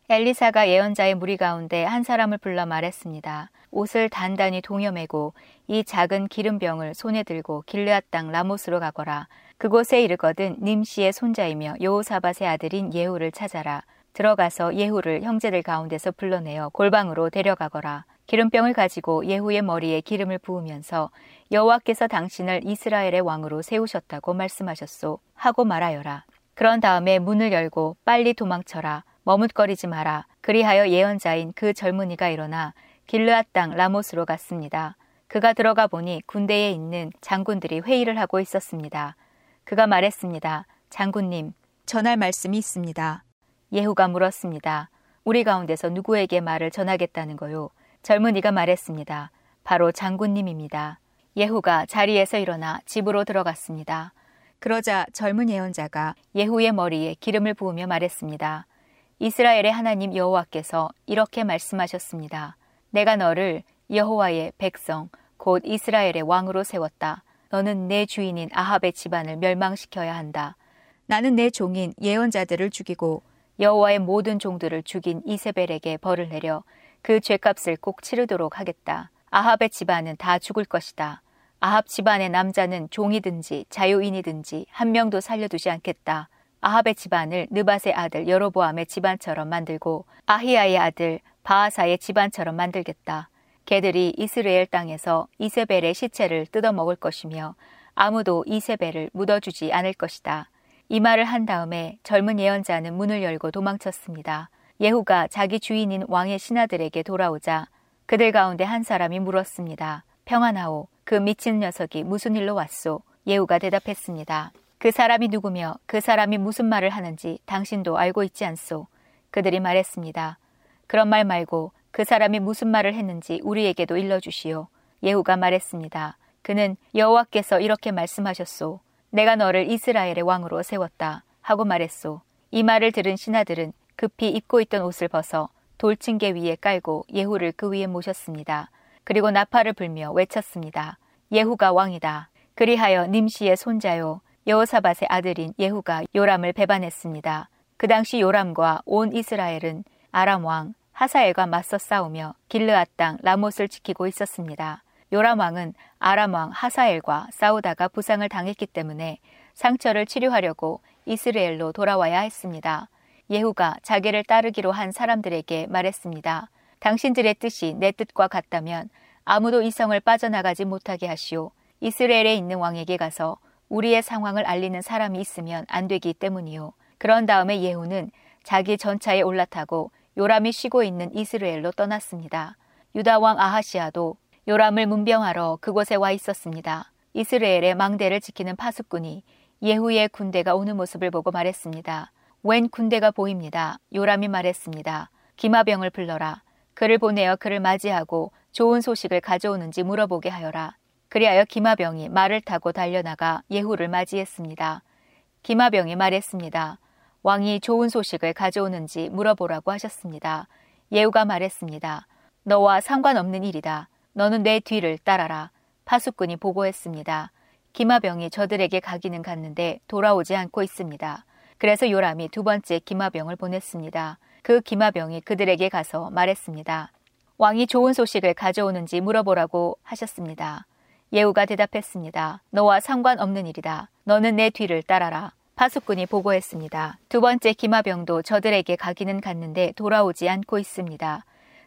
엘리사가 예언자의 무리 가운데 한 사람을 불러 말했습니다. 옷을 단단히 동여매고 이 작은 기름병을 손에 들고 길르앗 땅 라모스로 가거라. 그곳에 이르거든 님시의 손자이며 여호사밧의 아들인 예후를 찾아라. 들어가서 예후를 형제들 가운데서 불러내어 골방으로 데려가거라. 기름병을 가지고 예후의 머리에 기름을 부으면서 여호와께서 당신을 이스라엘의 왕으로 세우셨다고 말씀하셨소 하고 말하여라. 그런 다음에 문을 열고 빨리 도망쳐라. 머뭇거리지 마라. 그리하여 예언자인 그 젊은이가 일어나 길르앗 땅 라모스로 갔습니다. 그가 들어가 보니 군대에 있는 장군들이 회의를 하고 있었습니다. 그가 말했습니다. 장군님, 전할 말씀이 있습니다. 예후가 물었습니다. 우리 가운데서 누구에게 말을 전하겠다는 거요? 젊은이가 말했습니다. 바로 장군님입니다. 예후가 자리에서 일어나 집으로 들어갔습니다. 그러자 젊은 예언자가 예후의 머리에 기름을 부으며 말했습니다. 이스라엘의 하나님 여호와께서 이렇게 말씀하셨습니다. 내가 너를 여호와의 백성 곧 이스라엘의 왕으로 세웠다. 너는 내 주인인 아합의 집안을 멸망시켜야 한다. 나는 내 종인 예언자들을 죽이고 여호와의 모든 종들을 죽인 이세벨에게 벌을 내려 그 죄값을 꼭 치르도록 하겠다. 아합의 집안은 다 죽을 것이다. 아합 집안의 남자는 종이든지 자유인이든지 한 명도 살려두지 않겠다. 아합의 집안을 느밧의 아들 여로보암의 집안처럼 만들고 아히야의 아들 바하사의 집안처럼 만들겠다. 걔들이 이스라엘 땅에서 이세벨의 시체를 뜯어먹을 것이며 아무도 이세벨을 묻어주지 않을 것이다. 이 말을 한 다음에 젊은 예언자는 문을 열고 도망쳤습니다. 예후가 자기 주인인 왕의 신하들에게 돌아오자 그들 가운데 한 사람이 물었습니다. 평안하오. 그 미친 녀석이 무슨 일로 왔소? 예후가 대답했습니다. 그 사람이 누구며 그 사람이 무슨 말을 하는지 당신도 알고 있지 않소? 그들이 말했습니다. 그런 말 말고 그 사람이 무슨 말을 했는지 우리에게도 일러주시오. 예후가 말했습니다. 그는 여호와께서 이렇게 말씀하셨소. 내가 너를 이스라엘의 왕으로 세웠다 하고 말했소. 이 말을 들은 신하들은 급히 입고 있던 옷을 벗어 돌층계 위에 깔고 예후를 그 위에 모셨습니다. 그리고 나팔을 불며 외쳤습니다. 예후가 왕이다. 그리하여 님시의 손자요 여호사밧의 아들인 예후가 요람을 배반했습니다. 그 당시 요람과 온 이스라엘은 아람 왕 하사엘과 맞서 싸우며 길르앗 땅 라못을 지키고 있었습니다. 요람 왕은 아람 왕 하사엘과 싸우다가 부상을 당했기 때문에 상처를 치료하려고 이스라엘로 돌아와야 했습니다. 예후가 자기를 따르기로 한 사람들에게 말했습니다. 당신들의 뜻이 내 뜻과 같다면 아무도 이 성을 빠져나가지 못하게 하시오. 이스라엘에 있는 왕에게 가서 우리의 상황을 알리는 사람이 있으면 안 되기 때문이오. 그런 다음에 예후는 자기 전차에 올라타고 요람이 쉬고 있는 이스라엘로 떠났습니다. 유다 왕 아하시아도 요람을 문병하러 그곳에 와 있었습니다. 이스라엘의 망대를 지키는 파수꾼이 예후의 군대가 오는 모습을 보고 말했습니다. 웬 군대가 보입니다. 요람이 말했습니다. 기마병을 불러라. 그를 보내어 그를 맞이하고 좋은 소식을 가져오는지 물어보게 하여라. 그리하여 기마병이 말을 타고 달려나가 예후를 맞이했습니다. 기마병이 말했습니다. 왕이 좋은 소식을 가져오는지 물어보라고 하셨습니다. 예후가 말했습니다. 너와 상관없는 일이다. 너는 내 뒤를 따라라. 파수꾼이 보고했습니다. 기마병이 저들에게 가기는 갔는데 돌아오지 않고 있습니다. 그래서 요람이 두 번째 기마병을 보냈습니다. 그 기마병이 그들에게 가서 말했습니다. 왕이 좋은 소식을 가져오는지 물어보라고 하셨습니다. 예후가 대답했습니다. 너와 상관없는 일이다. 너는 내 뒤를 따라라. 파수꾼이 보고했습니다. 두 번째 기마병도 저들에게 가기는 갔는데 돌아오지 않고 있습니다.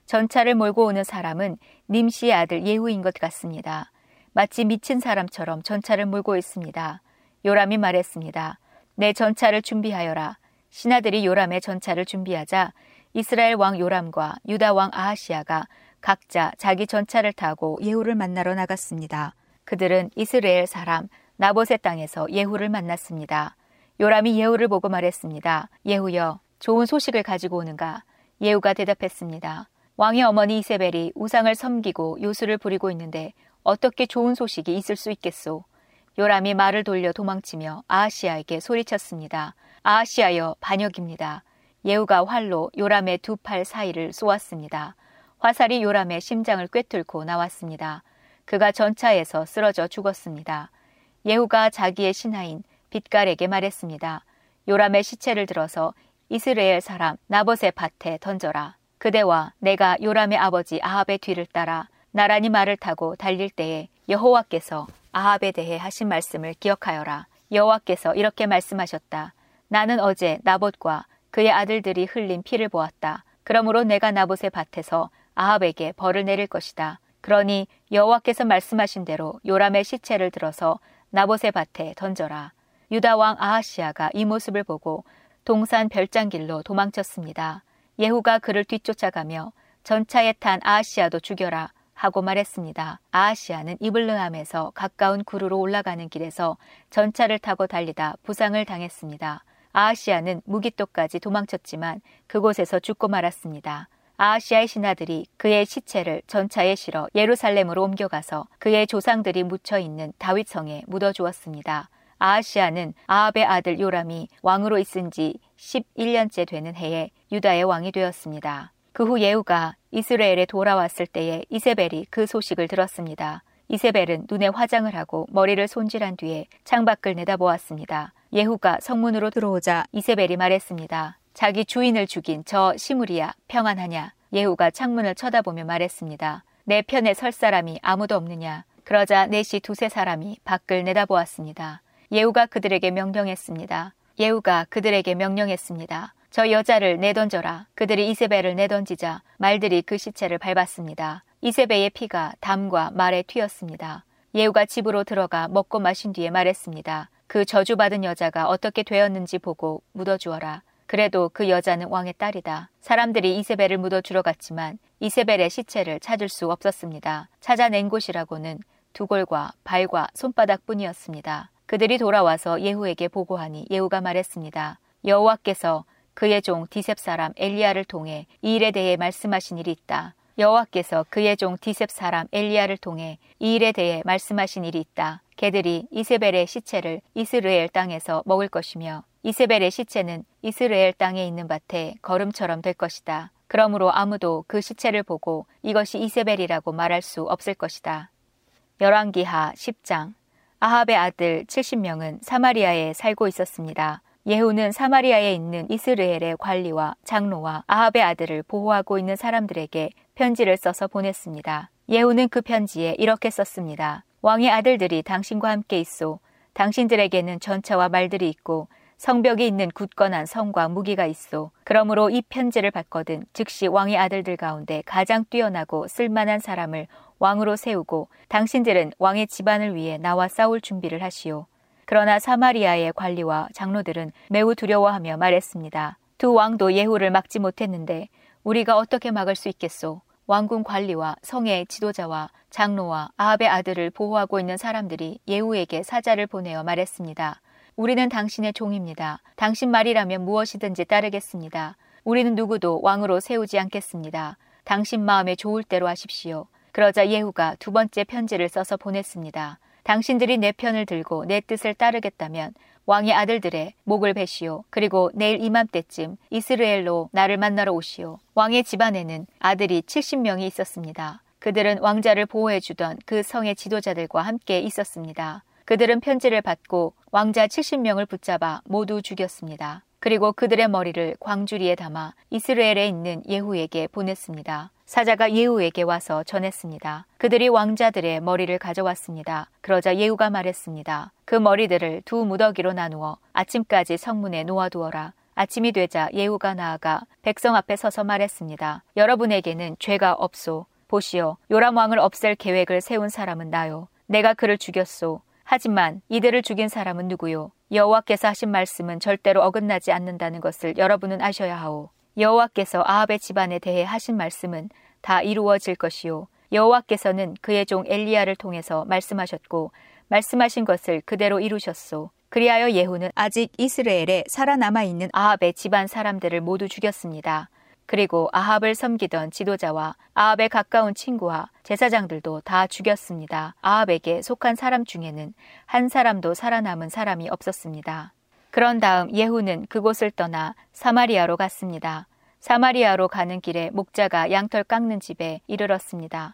전차를 몰고 오는 사람은 님시의 아들 예후인 것 같습니다. 마치 미친 사람처럼 전차를 몰고 있습니다. 요람이 말했습니다. 내 전차를 준비하여라. 신하들이 요람의 전차를 준비하자 이스라엘 왕 요람과 유다 왕 아하시아가 각자 자기 전차를 타고 예후를 만나러 나갔습니다. 그들은 이스라엘 사람 나봇의 땅에서 예후를 만났습니다. 요람이 예후를 보고 말했습니다. 예후여, 좋은 소식을 가지고 오는가? 예후가 대답했습니다. 왕의 어머니 이세벨이 우상을 섬기고 요술을 부리고 있는데 어떻게 좋은 소식이 있을 수 있겠소? 요람이 말을 돌려 도망치며 아하시아에게 소리쳤습니다. 아하시아여, 반역입니다. 예후가 활로 요람의 두 팔 사이를 쏘았습니다. 화살이 요람의 심장을 꿰뚫고 나왔습니다. 그가 전차에서 쓰러져 죽었습니다. 예후가 자기의 신하인 빛갈에게 말했습니다. 요람의 시체를 들어서 이스라엘 사람 나봇의 밭에 던져라. 그대와 내가 요람의 아버지 아합의 뒤를 따라 나란히 말을 타고 달릴 때에 여호와께서 아합에 대해 하신 말씀을 기억하여라. 여호와께서 이렇게 말씀하셨다. 나는 어제 나봇과 그의 아들들이 흘린 피를 보았다. 그러므로 내가 나봇의 밭에서 아합에게 벌을 내릴 것이다. 그러니 여호와께서 말씀하신 대로 요람의 시체를 들어서 나봇의 밭에 던져라. 유다 왕 아하시아가 이 모습을 보고 동산 별장길로 도망쳤습니다. 예후가 그를 뒤쫓아가며 전차에 탄 아하시아도 죽여라 하고 말했습니다. 아하시아는 이블르함에서 가까운 구루로 올라가는 길에서 전차를 타고 달리다 부상을 당했습니다. 아하시아는 무기또까지 도망쳤지만 그곳에서 죽고 말았습니다. 아하시아의 신하들이 그의 시체를 전차에 실어 예루살렘으로 옮겨가서 그의 조상들이 묻혀있는 다윗성에 묻어주었습니다. 아하시아는 아합의 아들 요람이 왕으로 있은 지 11년째 되는 해에 유다의 왕이 되었습니다. 그 후 예후가 이스라엘에 돌아왔을 때에 이세벨이 그 소식을 들었습니다. 이세벨은 눈에 화장을 하고 머리를 손질한 뒤에 창밖을 내다보았습니다. 예후가 성문으로 들어오자 이세벨이 말했습니다. 자기 주인을 죽인 저 시므리야 평안하냐? 예후가 창문을 쳐다보며 말했습니다. 내 편에 설 사람이 아무도 없느냐? 그러자 넷이 두세 사람이 밖을 내다보았습니다. 예후가 그들에게 명령했습니다. 저 여자를 내던져라. 그들이 이세벨을 내던지자 말들이 그 시체를 밟았습니다. 이세벨의 피가 담과 말에 튀었습니다. 예후가 집으로 들어가 먹고 마신 뒤에 말했습니다. 그 저주받은 여자가 어떻게 되었는지 보고 묻어주어라. 그래도 그 여자는 왕의 딸이다. 사람들이 이세벨을 묻어주러 갔지만 이세벨의 시체를 찾을 수 없었습니다. 찾아낸 곳이라고는 두골과 발과 손바닥뿐이었습니다. 그들이 돌아와서 예후에게 보고하니 예후가 말했습니다. 여호와께서 그의 종 디셉 사람 엘리야를 통해 이 일에 대해 말씀하신 일이 있다. 걔들이 이세벨의 시체를 이스라엘 땅에서 먹을 것이며 이세벨의 시체는 이스라엘 땅에 있는 밭에 거름처럼 될 것이다. 그러므로 아무도 그 시체를 보고 이것이 이세벨이라고 말할 수 없을 것이다. 열왕기하 10장. 아합의 아들 70명은 사마리아에 살고 있었습니다. 예후는 사마리아에 있는 이스라엘의 관리와 장로와 아합의 아들을 보호하고 있는 사람들에게 편지를 써서 보냈습니다. 예후는 그 편지에 이렇게 썼습니다. 왕의 아들들이 당신과 함께 있소. 당신들에게는 전차와 말들이 있고 성벽이 있는 굳건한 성과 무기가 있소. 그러므로 이 편지를 받거든 즉시 왕의 아들들 가운데 가장 뛰어나고 쓸만한 사람을 왕으로 세우고 당신들은 왕의 집안을 위해 나와 싸울 준비를 하시오. 그러나 사마리아의 관리와 장로들은 매우 두려워하며 말했습니다. 두 왕도 예후를 막지 못했는데 우리가 어떻게 막을 수 있겠소? 왕궁 관리와 성의 지도자와 장로와 아합의 아들을 보호하고 있는 사람들이 예후에게 사자를 보내어 말했습니다. 우리는 당신의 종입니다. 당신 말이라면 무엇이든지 따르겠습니다. 우리는 누구도 왕으로 세우지 않겠습니다. 당신 마음에 좋을 대로 하십시오. 그러자 예후가 두 번째 편지를 써서 보냈습니다. 당신들이 내 편을 들고 내 뜻을 따르겠다면 왕의 아들들의 목을 베시오. 그리고 내일 이맘때쯤 이스라엘로 나를 만나러 오시오. 왕의 집안에는 아들이 70명이 있었습니다. 그들은 왕자를 보호해주던 그 성의 지도자들과 함께 있었습니다. 그들은 편지를 받고 왕자 70명을 붙잡아 모두 죽였습니다. 그리고 그들의 머리를 광주리에 담아 이스라엘에 있는 예후에게 보냈습니다. 사자가 예후에게 와서 전했습니다. 그들이 왕자들의 머리를 가져왔습니다. 그러자 예후가 말했습니다. 그 머리들을 두 무더기로 나누어 아침까지 성문에 놓아두어라. 아침이 되자 예후가 나아가 백성 앞에 서서 말했습니다. 여러분에게는 죄가 없소. 보시오. 요람 왕을 없앨 계획을 세운 사람은 나요. 내가 그를 죽였소. 하지만 이들을 죽인 사람은 누구요? 여호와께서 하신 말씀은 절대로 어긋나지 않는다는 것을 여러분은 아셔야 하오. 여호와께서 아합의 집안에 대해 하신 말씀은 다 이루어질 것이요. 여호와께서는 그의 종 엘리야를 통해서 말씀하셨고 말씀하신 것을 그대로 이루셨소. 그리하여 예후는 아직 이스라엘에 살아남아 있는 아합의 집안 사람들을 모두 죽였습니다. 그리고 아합을 섬기던 지도자와 아합의 가까운 친구와 제사장들도 다 죽였습니다. 아합에게 속한 사람 중에는 한 사람도 살아남은 사람이 없었습니다. 그런 다음 예후는 그곳을 떠나 사마리아로 갔습니다. 사마리아로 가는 길에 목자가 양털 깎는 집에 이르렀습니다.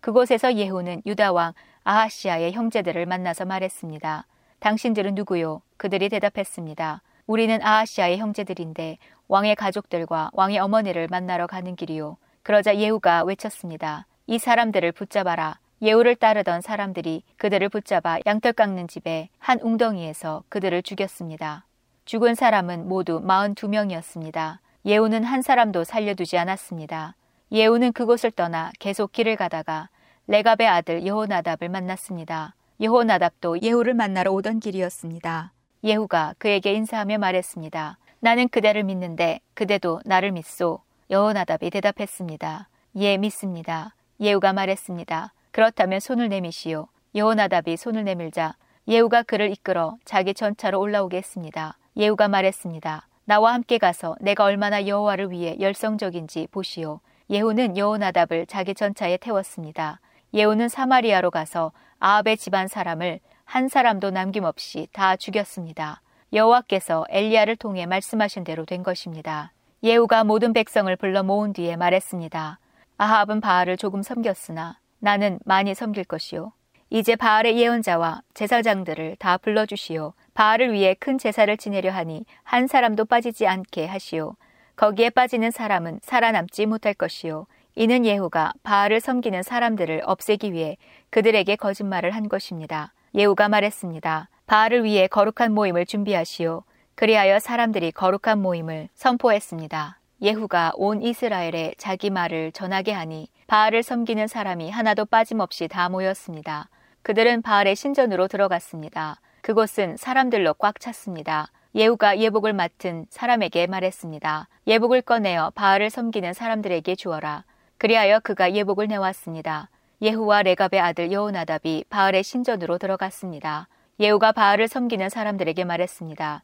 그곳에서 예후는 유다왕 아하시아의 형제들을 만나서 말했습니다. 당신들은 누구요? 그들이 대답했습니다. 우리는 아하시아의 형제들인데 왕의 가족들과 왕의 어머니를 만나러 가는 길이요. 그러자 예후가 외쳤습니다. 이 사람들을 붙잡아라. 예후를 따르던 사람들이 그들을 붙잡아 양털 깎는 집에 한 웅덩이에서 그들을 죽였습니다. 죽은 사람은 모두 42명이었습니다. 예후는 한 사람도 살려두지 않았습니다. 예후는 그곳을 떠나 계속 길을 가다가 레갑의 아들 여호나답을 만났습니다. 여호나답도 예후를 만나러 오던 길이었습니다. 예후가 그에게 인사하며 말했습니다. 나는 그대를 믿는데 그대도 나를 믿소. 여호나답이 대답했습니다. 예, 믿습니다. 예후가 말했습니다. 그렇다면 손을 내미시오. 여호나답이 손을 내밀자 예후가 그를 이끌어 자기 전차로 올라오게 했습니다. 예후가 말했습니다. 나와 함께 가서 내가 얼마나 여호와를 위해 열성적인지 보시오. 예후는 여호나답을 자기 전차에 태웠습니다. 예후는 사마리아로 가서 아합의 집안 사람을 한 사람도 남김없이 다 죽였습니다. 여호와께서 엘리야를 통해 말씀하신 대로 된 것입니다. 예후가 모든 백성을 불러 모은 뒤에 말했습니다. 아합은 바알을 조금 섬겼으나 나는 많이 섬길 것이요. 이제 바알의 예언자와 제사장들을 다 불러주시오. 바알을 위해 큰 제사를 지내려 하니 한 사람도 빠지지 않게 하시오. 거기에 빠지는 사람은 살아남지 못할 것이요. 이는 예후가 바알을 섬기는 사람들을 없애기 위해 그들에게 거짓말을 한 것입니다. 예후가 말했습니다. 바알을 위해 거룩한 모임을 준비하시오. 그리하여 사람들이 거룩한 모임을 선포했습니다. 예후가 온 이스라엘에 자기 말을 전하게 하니 바알을 섬기는 사람이 하나도 빠짐없이 다 모였습니다. 그들은 바알의 신전으로 들어갔습니다. 그곳은 사람들로 꽉 찼습니다. 예후가 예복을 맡은 사람에게 말했습니다. 예복을 꺼내어 바알을 섬기는 사람들에게 주어라. 그리하여 그가 예복을 내왔습니다. 예후와 레갑의 아들 여호나답이 바알의 신전으로 들어갔습니다. 예후가 바알을 섬기는 사람들에게 말했습니다.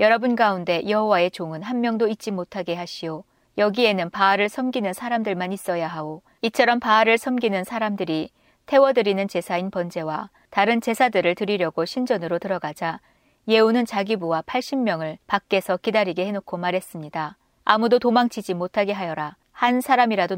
여러분 가운데 여호와의 종은 한 명도 있지 못하게 하시오. 여기에는 바알을 섬기는 사람들만 있어야 하오. 이처럼 바알을 섬기는 사람들이 태워드리는 제사인 번제와 다른 제사들을 드리려고 신전으로 들어가자 예후는 자기 부하 80명을 밖에서 기다리게 해놓고 말했습니다. 아무도 도망치지 못하게 하여라. 한 사람이라도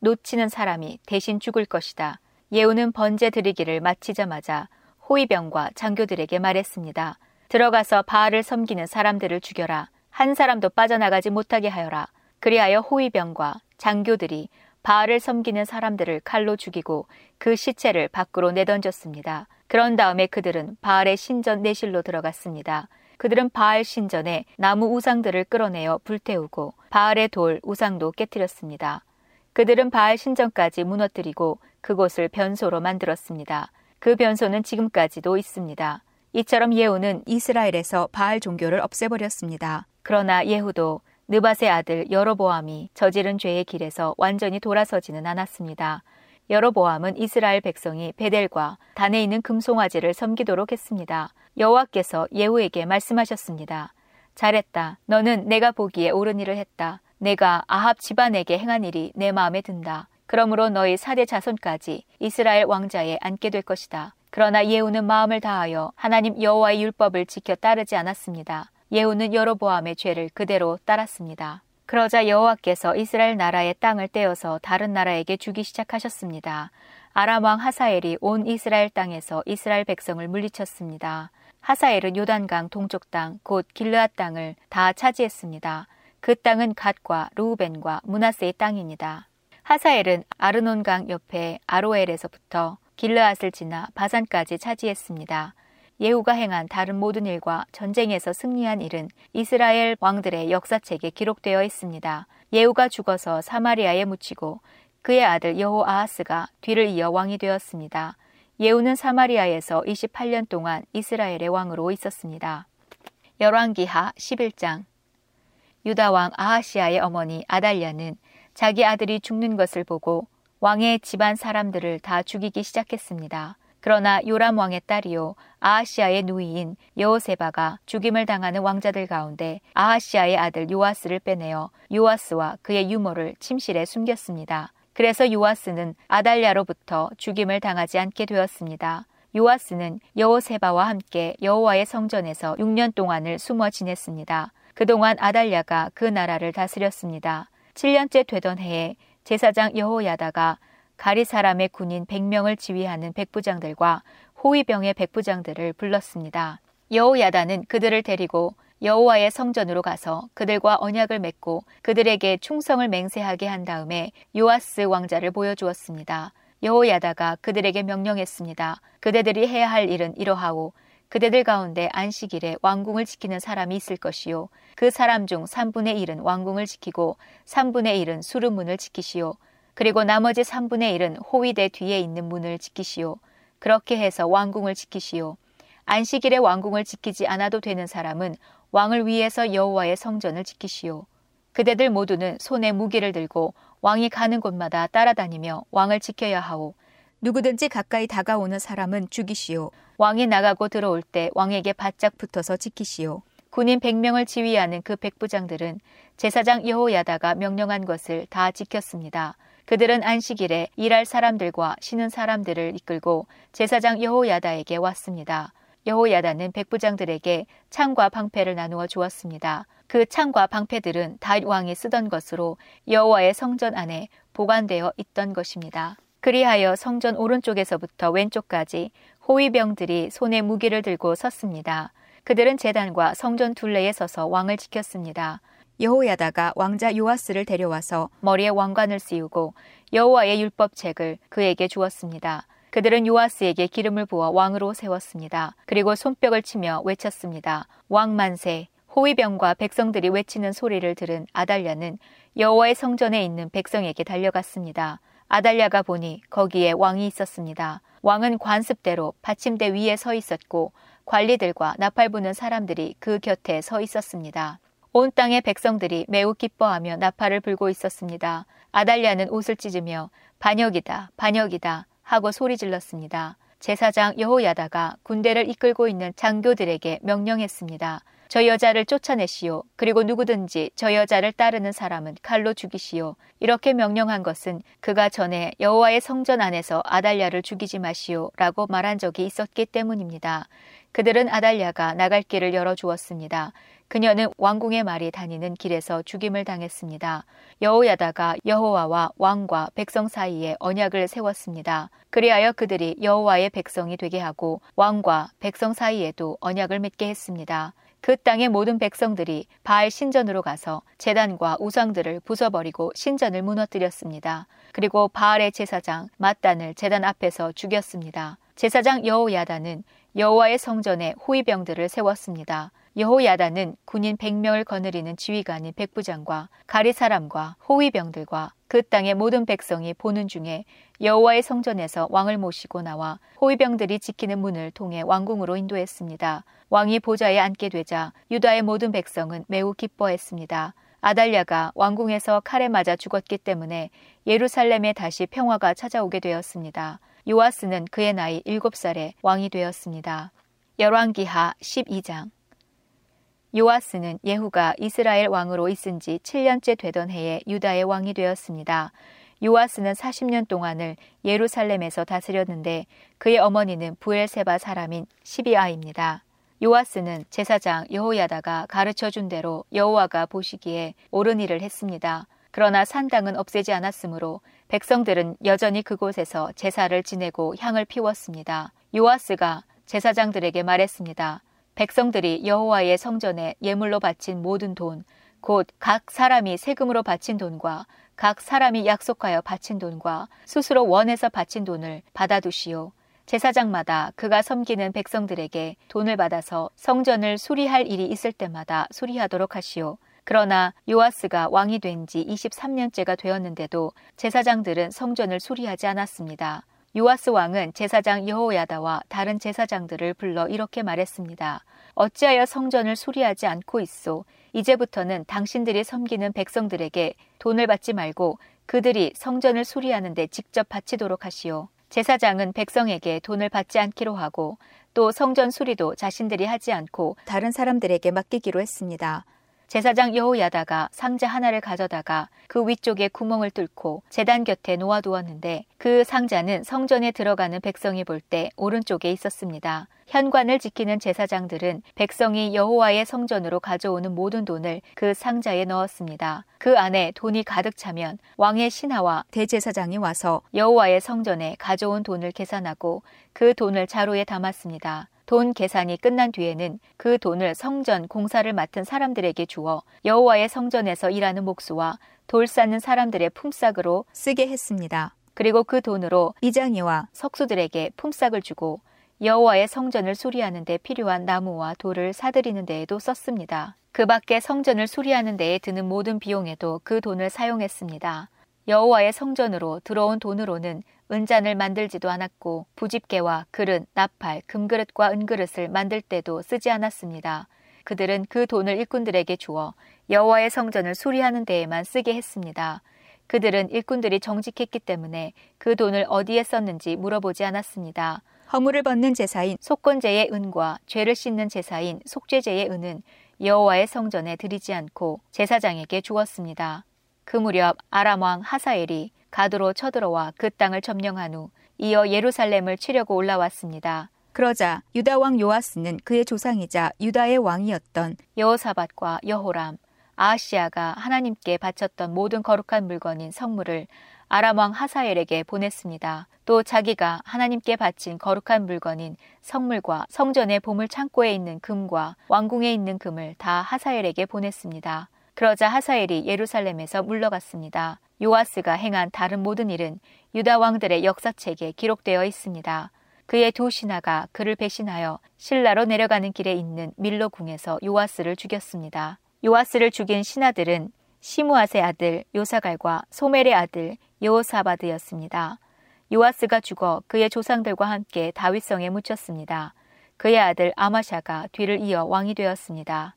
놓치는 사람이 대신 죽을 것이다. 예후는 번제 드리기를 마치자마자 호위병과 장교들에게 말했습니다. 들어가서 바알을 섬기는 사람들을 죽여라. 한 사람도 빠져나가지 못하게 하여라. 그리하여 호위병과 장교들이 바알을 섬기는 사람들을 칼로 죽이고 그 시체를 밖으로 내던졌습니다. 그런 다음에 그들은 바알의 신전 내실로 들어갔습니다. 그들은 바알 신전에 나무 우상들을 끌어내어 불태우고 바알의 돌 우상도 깨뜨렸습니다. 그들은 바알 신전까지 무너뜨리고 그곳을 변소로 만들었습니다. 그 변소는 지금까지도 있습니다. 이처럼 예후는 이스라엘에서 바알 종교를 없애버렸습니다. 그러나 예후도 느밧의 아들 여로보암이 저지른 죄의 길에서 완전히 돌아서지는 않았습니다. 여로보암은 이스라엘 백성이 베델과 단에 있는 금송아지를 섬기도록 했습니다. 여호와께서 예후에게 말씀하셨습니다. 잘했다. 너는 내가 보기에 옳은 일을 했다. 내가 아합 집안에게 행한 일이 내 마음에 든다. 그러므로 너희 4대 자손까지 이스라엘 왕좌에 앉게 될 것이다. 그러나 예후는 마음을 다하여 하나님 여호와의 율법을 지켜 따르지 않았습니다. 예후는 여로보암의 죄를 그대로 따랐습니다. 그러자 여호와께서 이스라엘 나라의 땅을 떼어서 다른 나라에게 주기 시작하셨습니다. 아람 왕 하사엘이 온 이스라엘 땅에서 이스라엘 백성을 물리쳤습니다. 하사엘은 요단강 동쪽 땅, 곧 길르앗 땅을 다 차지했습니다. 그 땅은 갓과 루우벤과 므낫세의 땅입니다. 하사엘은 아르논강 옆에 아로엘에서부터 길르앗을 지나 바산까지 차지했습니다. 예후가 행한 다른 모든 일과 전쟁에서 승리한 일은 이스라엘 왕들의 역사책에 기록되어 있습니다. 예후가 죽어서 사마리아에 묻히고 그의 아들 여호아하스가 뒤를 이어 왕이 되었습니다. 예후는 사마리아에서 28년 동안 이스라엘의 왕으로 있었습니다. 열왕기하 11장. 유다왕 아하시아의 어머니 아달랴는 자기 아들이 죽는 것을 보고 왕의 집안 사람들을 다 죽이기 시작했습니다. 그러나 요람 왕의 딸이요 아하시아의 누이인 여호세바가 죽임을 당하는 왕자들 가운데 아하시아의 아들 요아스를 빼내어 요아스와 그의 유모를 침실에 숨겼습니다. 그래서 요아스는 아달랴로부터 죽임을 당하지 않게 되었습니다. 요아스는 여호세바와 함께 여호와의 성전에서 6년 동안을 숨어 지냈습니다. 그동안 아달랴가 그 나라를 다스렸습니다. 7년째 되던 해에 제사장 여호야다가 가리 사람의 군인 100명을 지휘하는 백부장들과 호위병의 백부장들을 불렀습니다. 여호야다는 그들을 데리고 여호와의 성전으로 가서 그들과 언약을 맺고 그들에게 충성을 맹세하게 한 다음에 요아스 왕자를 보여주었습니다. 여호야다가 그들에게 명령했습니다. 그대들이 해야 할 일은 이러하오. 그대들 가운데 안식일에 왕궁을 지키는 사람이 있을 것이요. 그 사람 중 3분의 1은 왕궁을 지키고 3분의 1은 수르문을 지키시오. 그리고 나머지 3분의 1은 호위대 뒤에 있는 문을 지키시오. 그렇게 해서 왕궁을 지키시오. 안식일에 왕궁을 지키지 않아도 되는 사람은 왕을 위해서 여호와의 성전을 지키시오. 그대들 모두는 손에 무기를 들고 왕이 가는 곳마다 따라다니며 왕을 지켜야 하오. 누구든지 가까이 다가오는 사람은 죽이시오. 왕이 나가고 들어올 때 왕에게 바짝 붙어서 지키시오. 군인 100명을 지휘하는 그 백부장들은 제사장 여호야다가 명령한 것을 다 지켰습니다. 그들은 안식일에 일할 사람들과 쉬는 사람들을 이끌고 제사장 여호야다에게 왔습니다. 여호야다는 백부장들에게 창과 방패를 나누어 주었습니다. 그 창과 방패들은 다윗 왕이 쓰던 것으로 여호와의 성전 안에 보관되어 있던 것입니다. 그리하여 성전 오른쪽에서부터 왼쪽까지 호위병들이 손에 무기를 들고 섰습니다. 그들은 제단과 성전 둘레에 서서 왕을 지켰습니다. 여호야다가 왕자 요아스를 데려와서 머리에 왕관을 씌우고 여호와의 율법책을 그에게 주었습니다. 그들은 요아스에게 기름을 부어 왕으로 세웠습니다. 그리고 손뼉을 치며 외쳤습니다. 왕 만세! 호위병과 백성들이 외치는 소리를 들은 아달랴는 여호와의 성전에 있는 백성에게 달려갔습니다. 아달랴가 보니 거기에 왕이 있었습니다. 왕은 관습대로 받침대 위에 서 있었고 관리들과 나팔 부는 사람들이 그 곁에 서 있었습니다. 온 땅의 백성들이 매우 기뻐하며 나팔을 불고 있었습니다. 아달랴는 옷을 찢으며 반역이다, 반역이다 하고 소리 질렀습니다. 제사장 여호야다가 군대를 이끌고 있는 장교들에게 명령했습니다. 저 여자를 쫓아내시오. 그리고 누구든지 저 여자를 따르는 사람은 칼로 죽이시오. 이렇게 명령한 것은 그가 전에 여호와의 성전 안에서 아달랴를 죽이지 마시오라고 말한 적이 있었기 때문입니다. 그들은 아달랴가 나갈 길을 열어주었습니다. 그녀는 왕궁의 말이 다니는 길에서 죽임을 당했습니다. 여호야다가 여호와와 왕과 백성 사이에 언약을 세웠습니다. 그리하여 그들이 여호와의 백성이 되게 하고 왕과 백성 사이에도 언약을 맺게 했습니다. 그 땅의 모든 백성들이 바알 신전으로 가서 제단과 우상들을 부숴버리고 신전을 무너뜨렸습니다. 그리고 바알의 제사장 맏단을 제단 앞에서 죽였습니다. 제사장 여호야다는 여호와의 성전에 호위병들을 세웠습니다. 여호야다는 군인 100명을 거느리는 지휘관인 백부장과 가리사람과 호위병들과 그 땅의 모든 백성이 보는 중에 여호와의 성전에서 왕을 모시고 나와 호위병들이 지키는 문을 통해 왕궁으로 인도했습니다. 왕이 보좌에 앉게 되자 유다의 모든 백성은 매우 기뻐했습니다. 아달랴가 왕궁에서 칼에 맞아 죽었기 때문에 예루살렘에 다시 평화가 찾아오게 되었습니다. 요아스는 그의 나이 7살에 왕이 되었습니다. 열왕기하 12장. 요아스는 예후가 이스라엘 왕으로 있은 지 7년째 되던 해에 유다의 왕이 되었습니다. 요아스는 40년 동안을 예루살렘에서 다스렸는데 그의 어머니는 부엘세바 사람인 시비아입니다. 요아스는 제사장 여호야다가 가르쳐준 대로 여호와가 보시기에 옳은 일을 했습니다. 그러나 산당은 없애지 않았으므로 백성들은 여전히 그곳에서 제사를 지내고 향을 피웠습니다. 요아스가 제사장들에게 말했습니다. 백성들이 여호와의 성전에 예물로 바친 모든 돈, 곧 각 사람이 세금으로 바친 돈과 각 사람이 약속하여 바친 돈과 스스로 원해서 바친 돈을 받아두시오. 제사장마다 그가 섬기는 백성들에게 돈을 받아서 성전을 수리할 일이 있을 때마다 수리하도록 하시오. 그러나 요아스가 왕이 된 지 23년째가 되었는데도 제사장들은 성전을 수리하지 않았습니다. 요아스 왕은 제사장 여호야다와 다른 제사장들을 불러 이렇게 말했습니다. 어찌하여 성전을 수리하지 않고 있소? 이제부터는 당신들이 섬기는 백성들에게 돈을 받지 말고 그들이 성전을 수리하는 데 직접 바치도록 하시오. 제사장은 백성에게 돈을 받지 않기로 하고 또 성전 수리도 자신들이 하지 않고 다른 사람들에게 맡기기로 했습니다. 제사장 여호야다가 상자 하나를 가져다가 그 위쪽에 구멍을 뚫고 제단 곁에 놓아두었는데 그 상자는 성전에 들어가는 백성이 볼 때 오른쪽에 있었습니다. 현관을 지키는 제사장들은 백성이 여호와의 성전으로 가져오는 모든 돈을 그 상자에 넣었습니다. 그 안에 돈이 가득 차면 왕의 신하와 대제사장이 와서 여호와의 성전에 가져온 돈을 계산하고 그 돈을 자루에 담았습니다. 돈 계산이 끝난 뒤에는 그 돈을 성전 공사를 맡은 사람들에게 주어 여호와의 성전에서 일하는 목수와 돌 쌓는 사람들의 품삯으로 쓰게 했습니다. 그리고 그 돈으로 이장이와 석수들에게 품삯을 주고 여호와의 성전을 수리하는 데 필요한 나무와 돌을 사들이는 데에도 썼습니다. 그 밖에 성전을 수리하는 데에 드는 모든 비용에도 그 돈을 사용했습니다. 여호와의 성전으로 들어온 돈으로는 은잔을 만들지도 않았고 부집개와 그릇, 나팔, 금그릇과 은그릇을 만들 때도 쓰지 않았습니다. 그들은 그 돈을 일꾼들에게 주어 여호와의 성전을 수리하는 데에만 쓰게 했습니다. 그들은 일꾼들이 정직했기 때문에 그 돈을 어디에 썼는지 물어보지 않았습니다. 허물을 벗는 제사인 속건제의 은과 죄를 씻는 제사인 속죄제의 은은 여호와의 성전에 드리지 않고 제사장에게 주었습니다. 그 무렵 아람왕 하사엘이 가드로 쳐들어와 그 땅을 점령한 후 이어 예루살렘을 치려고 올라왔습니다. 그러자 유다 왕 요아스는 그의 조상이자 유다의 왕이었던 여호사밧과 여호람, 아하시아가 하나님께 바쳤던 모든 거룩한 물건인 성물을 아람 왕 하사엘에게 보냈습니다. 또 자기가 하나님께 바친 거룩한 물건인 성물과 성전의 보물 창고에 있는 금과 왕궁에 있는 금을 다 하사엘에게 보냈습니다. 그러자 하사엘이 예루살렘에서 물러갔습니다. 요아스가 행한 다른 모든 일은 유다 왕들의 역사책에 기록되어 있습니다. 그의 두 신하가 그를 배신하여 실라로 내려가는 길에 있는 밀로 궁에서 요아스를 죽였습니다. 요아스를 죽인 신하들은 시므앗의 아들 요사갈과 소멜의 아들 여호사밧이었습니다. 요아스가 죽어 그의 조상들과 함께 다윗성에 묻혔습니다. 그의 아들 아마샤가 뒤를 이어 왕이 되었습니다.